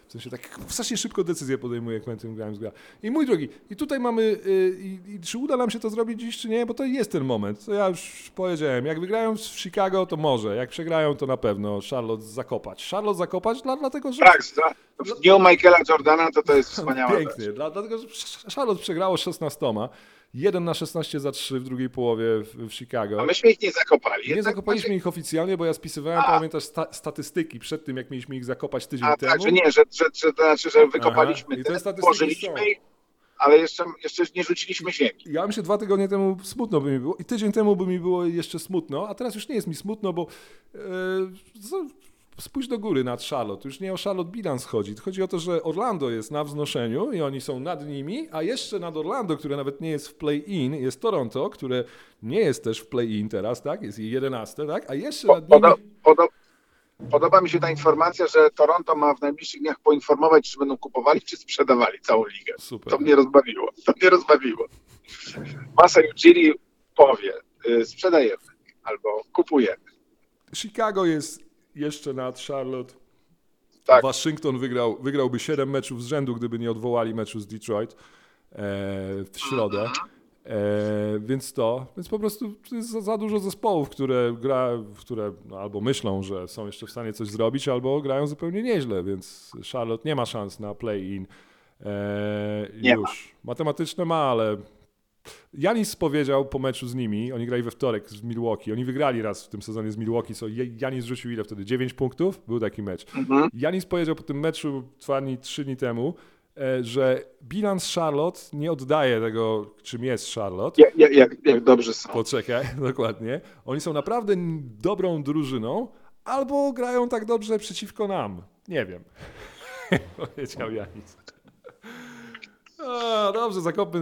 W sensie tak strasznie szybko decyzję podejmuje Quentin Grimes gra. I mój drogi, i tutaj mamy, yy, i, i czy uda nam się to zrobić dziś, czy nie, bo to jest ten moment. To ja już powiedziałem, jak wygrają w Chicago, to może, jak przegrają, to na pewno Charlotte zakopać. Charlotte zakopać dla, dlatego, że... Tak, w dniu Michaela Jordana to to jest wspaniałe. Pięknie, dla, dlatego, że Charlotte przegrało szesnaście. jeden na szesnaście za trzy w drugiej połowie w Chicago. A myśmy ich nie zakopali. Nie tak, zakopaliśmy znaczy... ich oficjalnie, bo ja spisywałem, a. pamiętasz, sta- statystyki przed tym, jak mieliśmy ich zakopać tydzień a, temu. A tak, że nie, że, że, że to znaczy, że wykopaliśmy i te, położyliśmy ich, ale jeszcze, jeszcze nie rzuciliśmy ziemi. Ja bym się dwa tygodnie temu smutno by mi było i tydzień temu by mi było jeszcze smutno, a teraz już nie jest mi smutno, bo yy, spójrz do góry nad Charlotte. Już nie o Charlotte bilans chodzi. Chodzi o to, że Orlando jest na wznoszeniu i oni są nad nimi, a jeszcze nad Orlando, które nawet nie jest w play-in, jest Toronto, które nie jest też w play-in teraz, tak? Jest jedenaste, tak? A jeszcze po, nad nimi... Podo, podo, podoba mi się ta informacja, że Toronto ma w najbliższych dniach poinformować, czy będą kupowali, czy sprzedawali całą ligę. Super. To mnie rozbawiło. To mnie rozbawiło. Masa Ujiri powie, yy, sprzedajemy albo kupujemy. Chicago jest jeszcze nad Charlotte. Tak. Waszyngton wygrał, wygrałby siedem meczów z rzędu, gdyby nie odwołali meczu z Detroit e, w środę. E, więc to, więc po prostu jest za, za dużo zespołów, które gra, które no, albo myślą, że są jeszcze w stanie coś zrobić, albo grają zupełnie nieźle, więc Charlotte nie ma szans na play-in. E, nie już. Ma. Matematyczne ma, ale Giannis powiedział po meczu z nimi, oni grali we wtorek z Milwaukee, oni wygrali raz w tym sezonie z Milwaukee, co Giannis rzucił ile wtedy? dziewięć punktów? Był taki mecz. Giannis powiedział po tym meczu dwa dni, trzy dni temu, że bilans Charlotte nie oddaje tego, czym jest Charlotte. Jak, jak, jak, jak dobrze są. Poczekaj, dokładnie. Oni są naprawdę dobrą drużyną, albo grają tak dobrze przeciwko nam. Nie wiem. Powiedział Giannis. A, dobrze, zakopmy...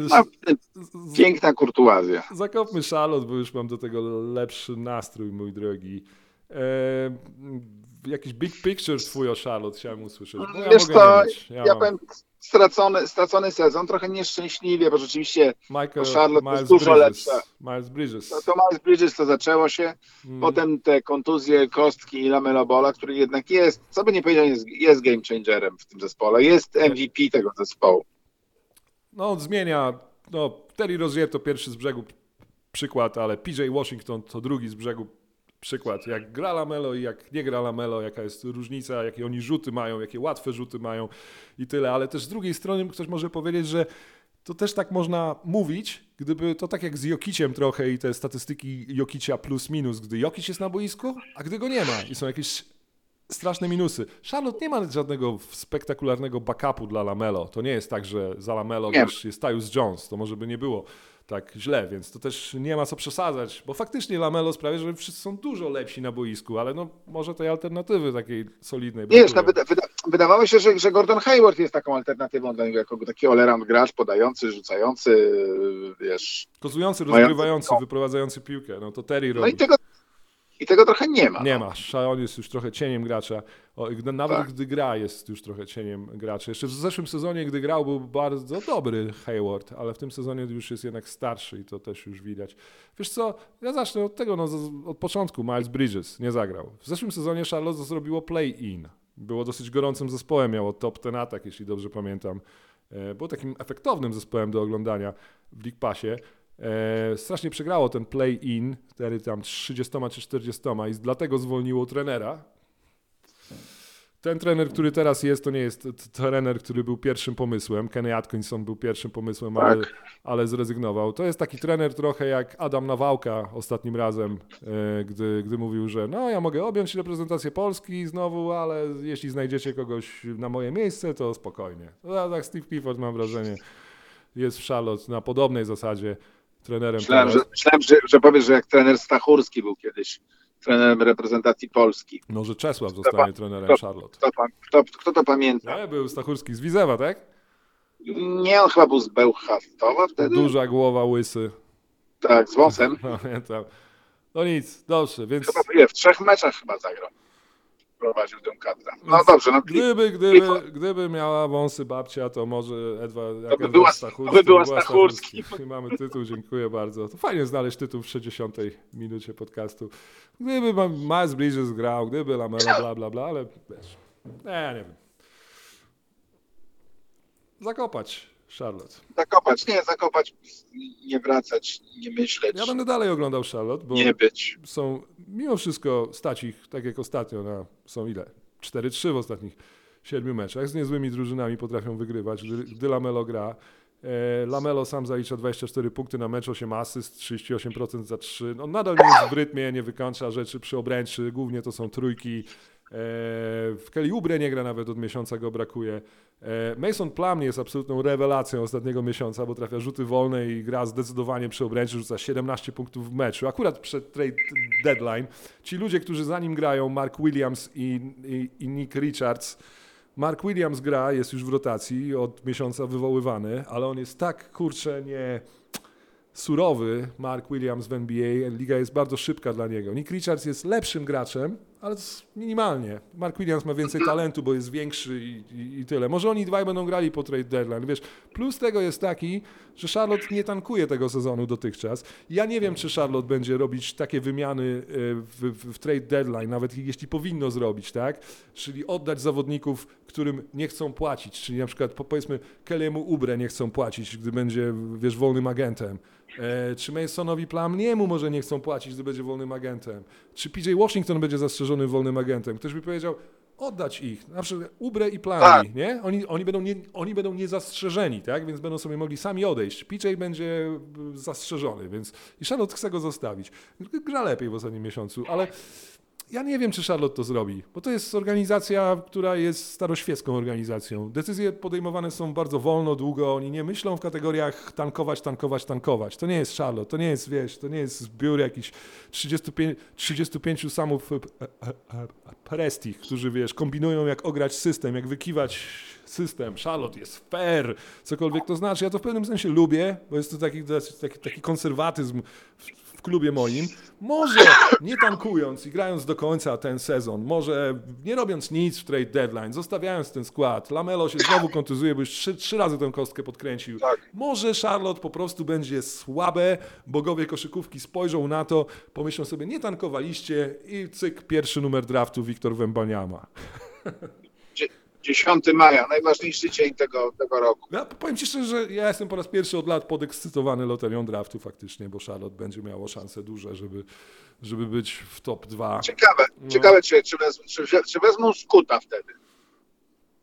Piękna kurtuazja. Zakopmy Charlotte, bo już mam do tego lepszy nastrój, mój drogi. E, jakiś big picture twój o Charlotte chciałem usłyszeć. No, ja Wiesz mogę co, ja, ja mam... stracony, stracony sezon, trochę nieszczęśliwie, bo rzeczywiście Michael, Charlotte Miles jest dużo Bridges. lepsza. Miles Bridges. To, to Miles Bridges to zaczęło się, hmm. potem te kontuzje, kostki i LaMelo Balla, który jednak jest, co by nie powiedział, jest, jest game changerem w tym zespole, jest M V P tego zespołu. No on zmienia, no Terry Rozier to pierwszy z brzegu przykład, ale P J Washington to drugi z brzegu przykład. Jak gra LaMelo i jak nie gra LaMelo, jaka jest różnica, jakie oni rzuty mają, jakie łatwe rzuty mają i tyle. Ale też z drugiej strony ktoś może powiedzieć, że to też tak można mówić, gdyby to tak jak z Jokiciem trochę i te statystyki Jokicia plus minus, gdy Jokic jest na boisku, a gdy go nie ma i są jakieś straszne minusy. Charlotte nie ma żadnego spektakularnego backupu dla LaMelo. To nie jest tak, że za LaMelo też jest Tyus Jones. To może by nie było tak źle, więc to też nie ma co przesadzać, bo faktycznie LaMelo sprawia, że wszyscy są dużo lepsi na boisku, ale no może tej alternatywy takiej solidnej. Nie, no, wyda- wyda- wydawało się, że, że Gordon Hayward jest taką alternatywą dla niego, jako taki all-around gracz, podający, rzucający, wiesz... Kozujący, rozgrywający, no. wyprowadzający piłkę, no to Terry robi. No i tego, i tego trochę nie ma. Nie no. ma, on jest już trochę cieniem gracza. O, nawet tak. gdy gra, jest już trochę cieniem gracza. Jeszcze w zeszłym sezonie, gdy grał, był bardzo dobry Hayward, ale w tym sezonie już jest jednak starszy i to też już widać. Wiesz co, ja zacznę od tego, no, od początku Miles Bridges nie zagrał. W zeszłym sezonie Charlotte zrobiło play-in. Było dosyć gorącym zespołem, miało top ten atak, jeśli dobrze pamiętam. Było takim efektownym zespołem do oglądania w League Passie. Eee, strasznie przegrało ten play-in, wtedy tam trzydzieści czy czterdzieści i dlatego zwolniło trenera. Ten trener, który teraz jest, to nie jest trener, który był pierwszym pomysłem. Kenny Atkinson był pierwszym pomysłem, tak. ale, ale zrezygnował. To jest taki trener trochę jak Adam Nawałka ostatnim razem, e, gdy, gdy mówił, że no ja mogę objąć reprezentację Polski znowu, ale jeśli znajdziecie kogoś na moje miejsce, to spokojnie. No, tak Steve Clifford, mam wrażenie, jest w Charlotte na podobnej zasadzie. Trenerem myślałem, że, myślałem że, że powiesz, że jak trener Stachurski był kiedyś trenerem reprezentacji Polski. No, że Czesław kto zostanie pa, trenerem kto, Charlotte. Kto, kto, kto to pamięta? Nie, był Stachurski z Widzewa, tak? Nie, on chyba był z Bełchatowa wtedy. Duża głowa, łysy. Tak, z wąsem. Pamiętam. No nic, dobrze, więc... Chyba nie, w trzech meczach chyba zagrał. Prowadził tę kadrę. No dobrze, no gdyby, gdyby, gdyby miała wąsy babcia, to może Edwa, to by była Stachurski. To by była Stachurski. I mamy tytuł, dziękuję bardzo. To fajnie znaleźć tytuł w sześćdziesiątej minucie podcastu. Gdyby Miles Bridges grał, gdyby LaMelo, bla, bla, bla, ale wiesz, nie, nie wiem. Zakopać, Charlotte. Zakopać, nie, zakopać, nie wracać, nie myśleć. Ja będę dalej oglądał Charlotte, bo nie być. Są mimo wszystko stać ich, tak jak ostatnio, na są ile? cztery trzy w ostatnich siedmiu meczach. Z niezłymi drużynami potrafią wygrywać, gdy, gdy LaMelo gra. E, LaMelo sam zalicza dwadzieścia cztery punkty na mecz, osiem asyst, trzydzieści osiem procent za trzy. No, nadal nie jest w rytmie, nie wykończa rzeczy przy obręczy, głównie to są trójki. W Kelly Oubre nie gra nawet, od miesiąca go brakuje. Mason Plum jest absolutną rewelacją ostatniego miesiąca, bo trafia rzuty wolne i gra zdecydowanie przy obręczy, rzuca siedemnaście punktów w meczu, akurat przed trade deadline. Ci ludzie, którzy za nim grają, Mark Williams i, i, i Nick Richards. Mark Williams gra, jest już w rotacji, od miesiąca wywoływany, ale on jest tak, kurczę, nie... surowy Mark Williams w N B A, liga jest bardzo szybka dla niego. Nick Richards jest lepszym graczem, ale minimalnie. Mark Williams ma więcej talentu, bo jest większy i, i, i tyle. Może oni dwaj będą grali po trade deadline, wiesz. Plus tego jest taki, że Charlotte nie tankuje tego sezonu dotychczas. Ja nie wiem, czy Charlotte będzie robić takie wymiany w, w, w trade deadline, nawet jeśli powinno zrobić, tak? Czyli oddać zawodników, którym nie chcą płacić, czyli na przykład powiedzmy Kelly'emu Oubre nie chcą płacić, gdy będzie, wiesz, wolnym agentem. E, czy Masonowi Plumniemu może nie chcą płacić, gdy będzie wolnym agentem? Czy P J Washington będzie zastrzeżony wolnym agentem? Ktoś by powiedział, oddać ich, na przykład Oubre i Plumni, nie? Oni, oni, będą nie, oni będą niezastrzeżeni, tak? Więc będą sobie mogli sami odejść. P J będzie zastrzeżony, więc i Charlotte chce go zostawić. Gra lepiej w ostatnim miesiącu, ale ja nie wiem, czy Charlotte to zrobi, bo to jest organizacja, która jest staroświecką organizacją. Decyzje podejmowane są bardzo wolno, długo, oni nie myślą w kategoriach tankować, tankować, tankować. To nie jest Charlotte, to nie jest, wiesz, to nie jest zbiór jakichś trzydziestu pięciu samów prestich, którzy, wiesz, kombinują jak ograć system, jak wykiwać system. Charlotte jest fair, cokolwiek to znaczy. Ja to w pewnym sensie lubię, bo jest to taki, taki, taki konserwatyzm w klubie moim, może nie tankując i grając do końca ten sezon, może nie robiąc nic w trade deadline, zostawiając ten skład, LaMelo się znowu kontuzuje, bo już trzy, trzy razy tę kostkę podkręcił, może Charlotte po prostu będzie słabe, bogowie koszykówki spojrzą na to, pomyślą sobie, nie tankowaliście i cyk, pierwszy numer draftu Wiktor Wembanyama. dziesiątego maja, najważniejszy dzień tego, tego roku. Ja powiem Ci szczerze, że ja jestem po raz pierwszy od lat podekscytowany loterią draftu faktycznie, bo Charlotte będzie miało szanse duże, żeby, żeby być w top dwa. Ciekawe, no. Ciekawe czy, czy, wezm, czy, czy wezmą Scoota wtedy.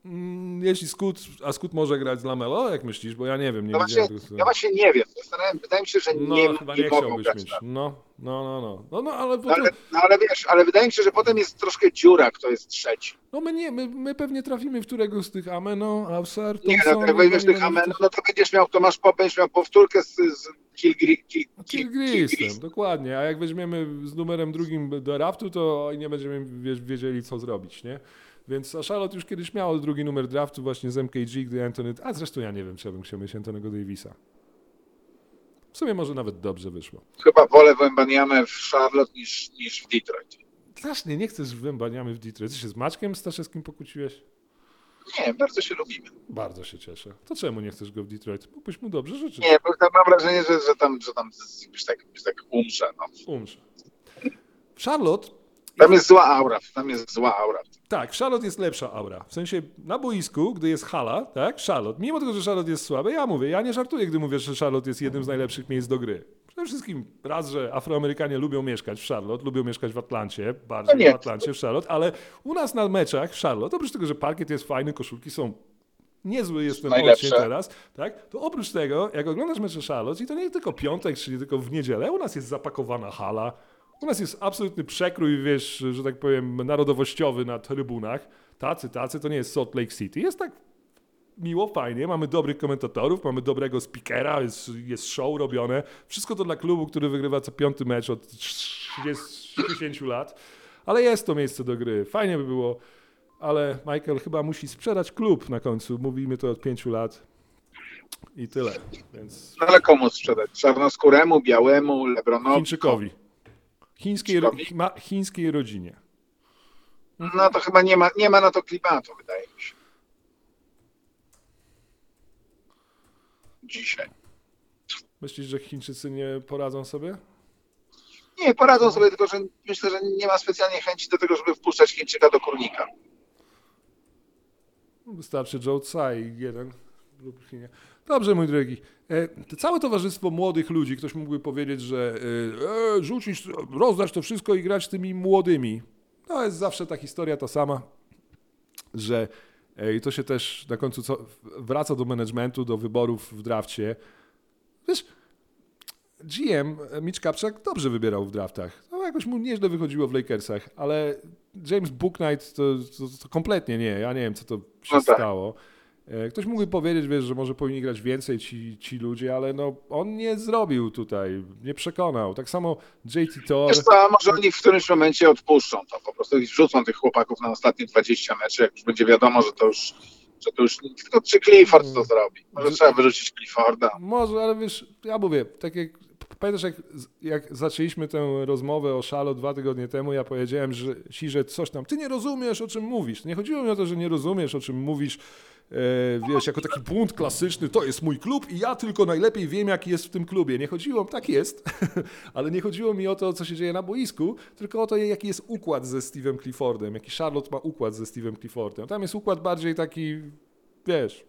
Mm, jeśli Scoot, a Scoot może grać z LaMelo, jak myślisz? Bo ja nie wiem. Nie no właśnie, ja właśnie nie wiem. Zastanawiam, wydaje mi się, że no, nie, chyba nie, nie mogą grać. Mieć. No, No, no, no. No, no, ale... Ale, no, ale wiesz, ale wydaje mi się, że potem jest troszkę dziura, kto jest trzeci. No my nie, my, my pewnie trafimy w którego z tych Ameno, Ausar, Thompson... Nie, no jak weźmiesz tych Ameno, no to będziesz miał Tomasz Pop, będziesz miał powtórkę z, z Kilgrisem, dokładnie. A jak weźmiemy z numerem drugim do draftu, to nie będziemy wiedzieli, co zrobić, nie? Więc a Charlotte już kiedyś miało drugi numer draftu właśnie z M K G, gdy Anthony... A zresztą ja nie wiem, czy ja bym chciał mieć Anthony'ego Davisa. W sumie może nawet dobrze wyszło. Chyba wolę Wembaniamę w Charlotte niż, niż w Detroit. Strasznie nie chcesz Wembaniamy w Detroit. Ty się z Maćkiem Staszewskim pokłóciłeś? Nie, bardzo się lubimy. Bardzo się cieszę. To czemu nie chcesz go w Detroit? Mógłbyś mu dobrze życzyć. Nie, bo tam mam wrażenie, że, że tam, że tam już tak, już tak umrze. No. Umrze. W Charlotte... Tam jest zła aura. Tam jest zła aura. Tak, w Charlotte jest lepsza aura. W sensie na boisku, gdy jest hala, tak, Charlotte, mimo tego, że Charlotte jest słabe, ja mówię, ja nie żartuję, gdy mówię, że Charlotte jest jednym z najlepszych miejsc do gry. Przede wszystkim raz, że Afroamerykanie lubią mieszkać w Charlotte, lubią mieszkać w Atlancie, bardziej no w Atlancie, w Charlotte, ale u nas na meczach w Charlotte, oprócz tego, że parkiet jest fajny, koszulki są niezły, jestem właśnie teraz, tak, to oprócz tego, jak oglądasz mecze Charlotte i to nie tylko piątek, czy nie tylko w niedzielę, u nas jest zapakowana hala. U nas jest absolutny przekrój, wiesz, że tak powiem, narodowościowy na trybunach. Tacy, tacy, to nie jest Salt Lake City. Jest tak miło, fajnie, mamy dobrych komentatorów, mamy dobrego speakera, jest, jest show robione. Wszystko to dla klubu, który wygrywa co piąty mecz od trzydziestu lat. Ale jest to miejsce do gry, fajnie by było. Ale Michael chyba musi sprzedać klub na końcu, mówimy to od pięciu lat. I tyle. Więc... Ale komu sprzedać? Czarnoskóremu, białemu, LeBronowi? Chińczykowi. Chińskiej, ma, chińskiej rodzinie. No to chyba nie ma, nie ma na to klimatu, wydaje mi się. Dzisiaj. Myślisz, że Chińczycy nie poradzą sobie? Nie, poradzą sobie, tylko że myślę, że nie ma specjalnie chęci do tego, żeby wpuszczać Chińczyka do kurnika. Wystarczy Joe Tsai jeden. Dobrze, mój drogi. To całe towarzystwo młodych ludzi, ktoś mógłby powiedzieć, że e, rzucić, rozdać to wszystko i grać tymi młodymi. No jest zawsze ta historia ta sama, że i to się też na końcu co, wraca do managementu, do wyborów w drafcie. Wiesz, G M Mitch Kupczak dobrze wybierał w draftach. No, jakoś mu nieźle wychodziło w Lakersach, ale James Bouknight to, to, to kompletnie nie. Ja nie wiem, co to się okay. stało. Ktoś mógłby powiedzieć, wiesz, że może powinni grać więcej ci, ci ludzie, ale no on nie zrobił tutaj, nie przekonał. Tak samo J T Thor... Wiesz co, może oni w którymś momencie odpuszczą to, po prostu rzucą tych chłopaków na ostatnie dwadzieścia meczy, jak już będzie wiadomo, że to już... Że to już tylko czy Clifford to zrobi. Może że... trzeba wyrzucić Clifforda. Może, ale wiesz, ja mówię, tak jak... Pamiętasz, jak, jak zaczęliśmy tę rozmowę o Charlotte dwa tygodnie temu, ja powiedziałem że, ci, że coś tam, ty nie rozumiesz, o czym mówisz. Nie chodziło mi o to, że nie rozumiesz, o czym mówisz, e, wiesz, jako taki bunt klasyczny, to jest mój klub i ja tylko najlepiej wiem, jak jest w tym klubie. Nie chodziło, tak jest, ale nie chodziło mi o to, co się dzieje na boisku, tylko o to, jaki jest układ ze Steve'em Cliffordem, jaki Charlotte ma układ ze Steve'em Cliffordem. Tam jest układ bardziej taki, wiesz,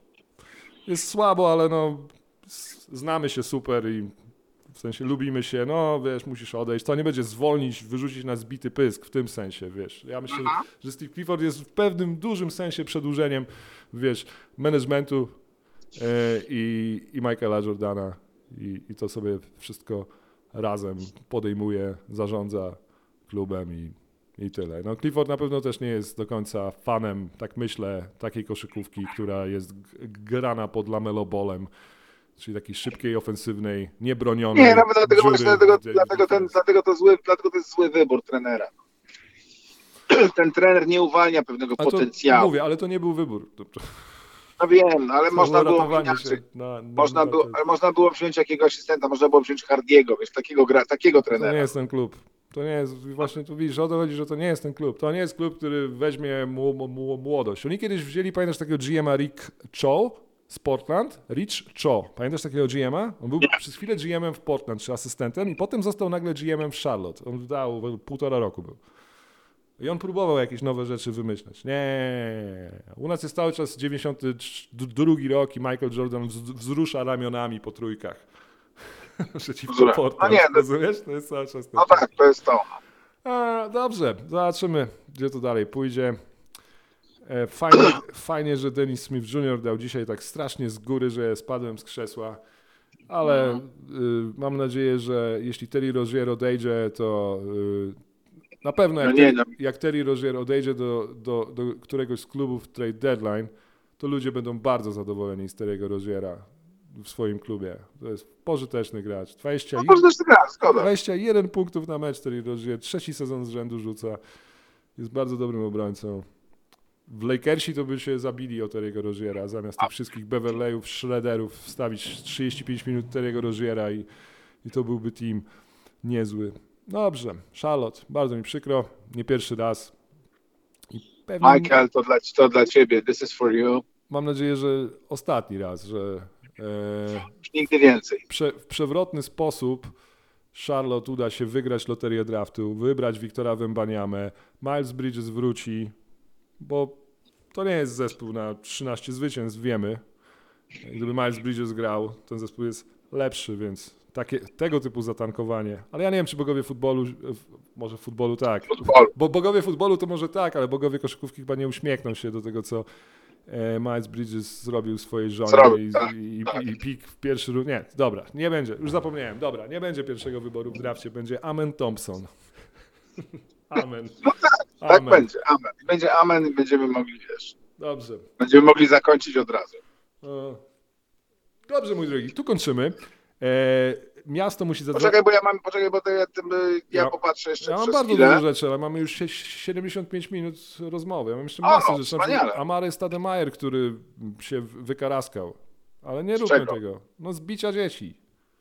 jest słabo, ale no, znamy się super i... W sensie lubimy się, no wiesz, musisz odejść. To nie będzie zwolnić, wyrzucić nas zbity pysk w tym sensie, wiesz. Ja myślę, Aha. że Steve Clifford jest w pewnym dużym sensie przedłużeniem, wiesz, managementu e, i, i Michaela Jordana i, i to sobie wszystko razem podejmuje, zarządza klubem i, i tyle. No Clifford na pewno też nie jest do końca fanem, tak myślę, takiej koszykówki, która jest grana pod LaMelo Ballem. Czyli takiej szybkiej, ofensywnej, niebronionej. Nie, nawet dlatego, dziury, dlatego, dlatego, ten, dlatego, to zły, dlatego to jest zły wybór trenera. Ten trener nie uwalnia pewnego ale potencjału. To, mówię, ale to nie był wybór. No wiem, ale to można było inaczej. Na, na, można, na, było, ale można było wziąć jakiegoś asystenta, można było wziąć Hardiego, wiesz, takiego, gra, takiego trenera. To nie jest ten klub. To nie jest, właśnie tu widzisz, o to chodzi, że to nie jest ten klub. To nie jest klub, który weźmie młodość. Oni kiedyś wzięli, pamiętasz, takiego G M a Rick Cho? Z Portland, Rich Cho. Pamiętasz takiego G M a? On był yeah. przez chwilę G M em w Portland, czy asystentem i potem został nagle G M em w Charlotte. On dał, półtora roku był. I on próbował jakieś nowe rzeczy wymyślać. Nie, u nas jest cały czas dziewięćdziesiąty drugi rok i Michael Jordan wzrusza ramionami po trójkach. Przeciwko Portland. No rozumiesz? To jest cały czas... No tak, to jest to. A, dobrze, zobaczymy, gdzie to dalej pójdzie. Fajnie, fajnie, że Dennis Smith junior dał dzisiaj tak strasznie z góry, że spadłem z krzesła. ale no. y, mam nadzieję, że jeśli Terry Rozier odejdzie, to y, na pewno jak, no nie, no. jak Terry Rozier odejdzie do, do, do któregoś z klubów trade deadline, to ludzie będą bardzo zadowoleni z Terry'ego Roziera w swoim klubie. To jest pożyteczny gracz. dwadzieścia jeden, no, pożyteczny gracz, szkoda. dwadzieścia jeden punktów na mecz Terry Rozier, trzeci sezon z rzędu rzuca. Jest bardzo dobrym obrońcą. W Lakersi to by się zabili o Terry'ego Roziera. Zamiast tych wszystkich Beverley'ów, Schroederów wstawić trzydzieści pięć minut Terry'ego Roziera i, i to byłby team niezły. Dobrze, Charlotte, bardzo mi przykro. Nie pierwszy raz. I pewnie... Michael, to dla, to dla ciebie. This is for you. Mam nadzieję, że ostatni raz, że e, nigdy więcej. Prze, w przewrotny sposób Charlotte uda się wygrać loterię draftu, wybrać Wiktora Wembaniamę, Miles Bridges wróci, bo to nie jest zespół na trzynaście zwycięstw, wiemy. Gdyby Miles Bridges grał, ten zespół jest lepszy, więc takie, tego typu zatankowanie. Ale ja nie wiem, czy bogowie futbolu, może futbolu tak, Futbol. bo bogowie futbolu to może tak, ale bogowie koszykówki chyba nie uśmiechną się do tego, co Miles Bridges zrobił swojej żonie Zrobi, i, tak, i, tak. i pik w pierwszy rundzie. Nie, dobra, nie będzie, już zapomniałem. Dobra, nie będzie pierwszego wyboru w drafcie, będzie Amen Thompson. Amen. No tak, amen. Tak będzie, amen. Będzie amen i będziemy mogli, wiesz. Dobrze. Będziemy mogli zakończyć od razu. Dobrze, mój drogi, tu kończymy. E... Miasto musi zadzwonić. Poczekaj, bo ja mam, poczekaj, bo to ja, ja no, popatrzę jeszcze ja mam przez bardzo chwilę. Dużo rzeczy, ale mamy już siedemdziesiąt pięć minut rozmowy. Ja mam jeszcze masę rzeczy. Amary Stademajer, który się wykaraskał. Ale nie róbmy tego. No z bicia dzieci.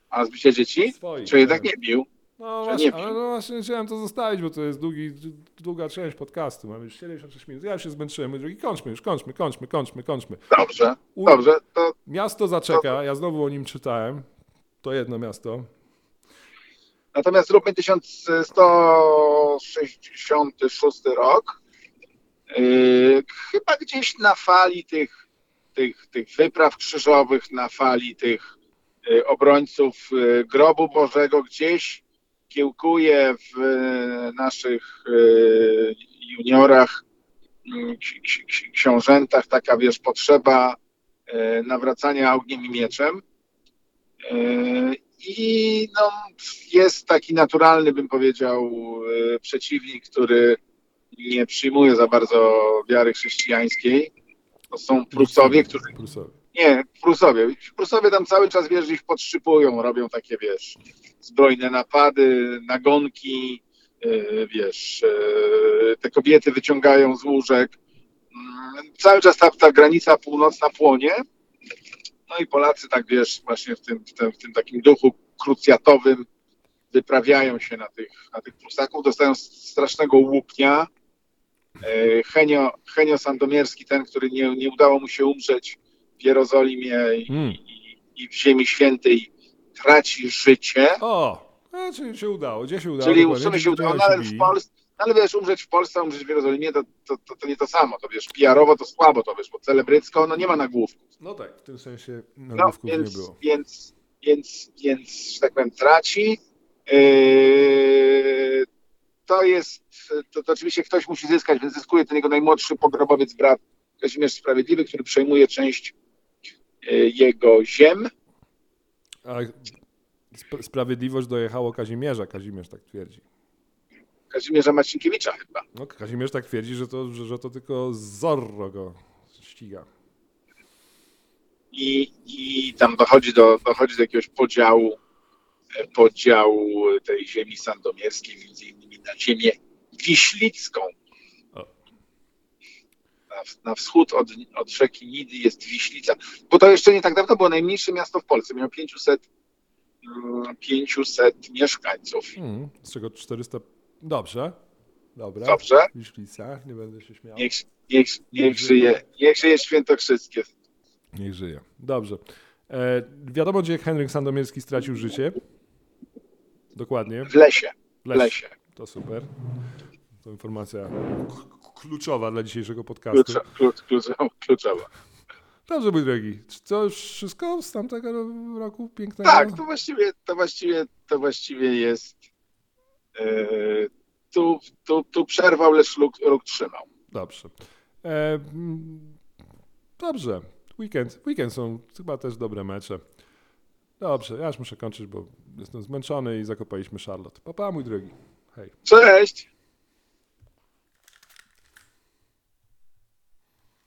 A z bicia dzieci? Swoich, Czyli tak. jednak nie bił. No właśnie, nie ale no właśnie chciałem to zostawić, bo to jest długi, długa część podcastu. Mamy już siedemdziesiąt sześć minut. Ja już się zmęczyłem. Mój drogi, kończmy już, kończmy, kończmy, kończmy, kończmy. Dobrze, U... dobrze. To... Miasto zaczeka. To... Ja znowu o nim czytałem. To jedno miasto. Natomiast róbmy tysiąc sto sześćdziesiąty szósty rok. Yy, chyba gdzieś na fali tych, tych, tych wypraw krzyżowych, na fali tych y, obrońców y, Grobu Bożego, gdzieś kiełkuje w y, naszych y, juniorach, y, ksi, ksi, książętach taka, wiesz, potrzeba y, nawracania ogniem i mieczem. I no, jest taki naturalny, bym powiedział, przeciwnik, który nie przyjmuje za bardzo wiary chrześcijańskiej. To są Prusowie, którzy... Prusowie. Nie, Prusowie. Prusowie tam cały czas, wiesz, ich podszypują, robią takie, wiesz, zbrojne napady, nagonki, wiesz, te kobiety wyciągają z łóżek. Cały czas ta, ta granica północna płonie. No i Polacy, tak wiesz, właśnie w tym, w tym, w tym takim duchu krucjatowym wyprawiają się na tych, na tych Prusaków, dostają strasznego łupnia. Henio, Henio Sandomierski, ten, który nie, nie udało mu się umrzeć w Jerozolimie i, hmm. i, i w Ziemi Świętej, traci życie. O, no, czyli się udało, gdzie się udało? Czyli w sumie się udało, ale w Polsce... Ale wiesz, umrzeć w Polsce, umrzeć w Jerozolimie, to, to, to, to nie to samo, to wiesz, P R owo to słabo, to wiesz, bo celebrycko, no nie ma nagłówków. No tak, w tym sensie nagłówków no, więc, nie było. Więc, więc, więc, że tak powiem, traci. Yy, to jest, to, to oczywiście ktoś musi zyskać, więc zyskuje ten jego najmłodszy pogrobowiec, brat Kazimierz Sprawiedliwy, który przejmuje część yy, jego ziem. A sp- sprawiedliwość dojechało Kazimierza, Kazimierz tak twierdzi. Kazimierza Marcinkiewicza chyba. No, Kazimierz tak twierdzi, że to, że, że to tylko Zorro go ściga. I, i tam dochodzi do, dochodzi do jakiegoś podziału, podziału tej ziemi sandomierskiej, między innymi na ziemię wiślicką. Na, na wschód od, od rzeki Nidy jest Wiślica, bo to jeszcze nie tak dawno było najmniejsze miasto w Polsce. Miało pięćset mieszkańców. Hmm, z czego czterysta... Dobrze, dobra. Dobrze. Wiślica, nie będę się śmiał. Niech, niech, niech, niech żyje. żyje, niech żyje świętokrzyskie. Niech żyje, dobrze. E, wiadomo, gdzie Henryk Sandomierski stracił życie? Dokładnie. W lesie. W lesie. lesie. To super. To informacja k- kluczowa dla dzisiejszego podcastu. Klucza, klucz, kluczowa, kluczowa. Dobrze, mój drogi. To wszystko z tamtego roku pięknego? Tak, to właściwie, to właściwie, to właściwie jest... Yy, tu, tu, tu przerwał, lecz luk, luk trzymał. Dobrze. E, dobrze. Weekend. Weekend są chyba też dobre mecze. Dobrze, ja już muszę kończyć, bo jestem zmęczony i zakopaliśmy Charlotte. Pa, pa, mój drogi. Hej. Cześć!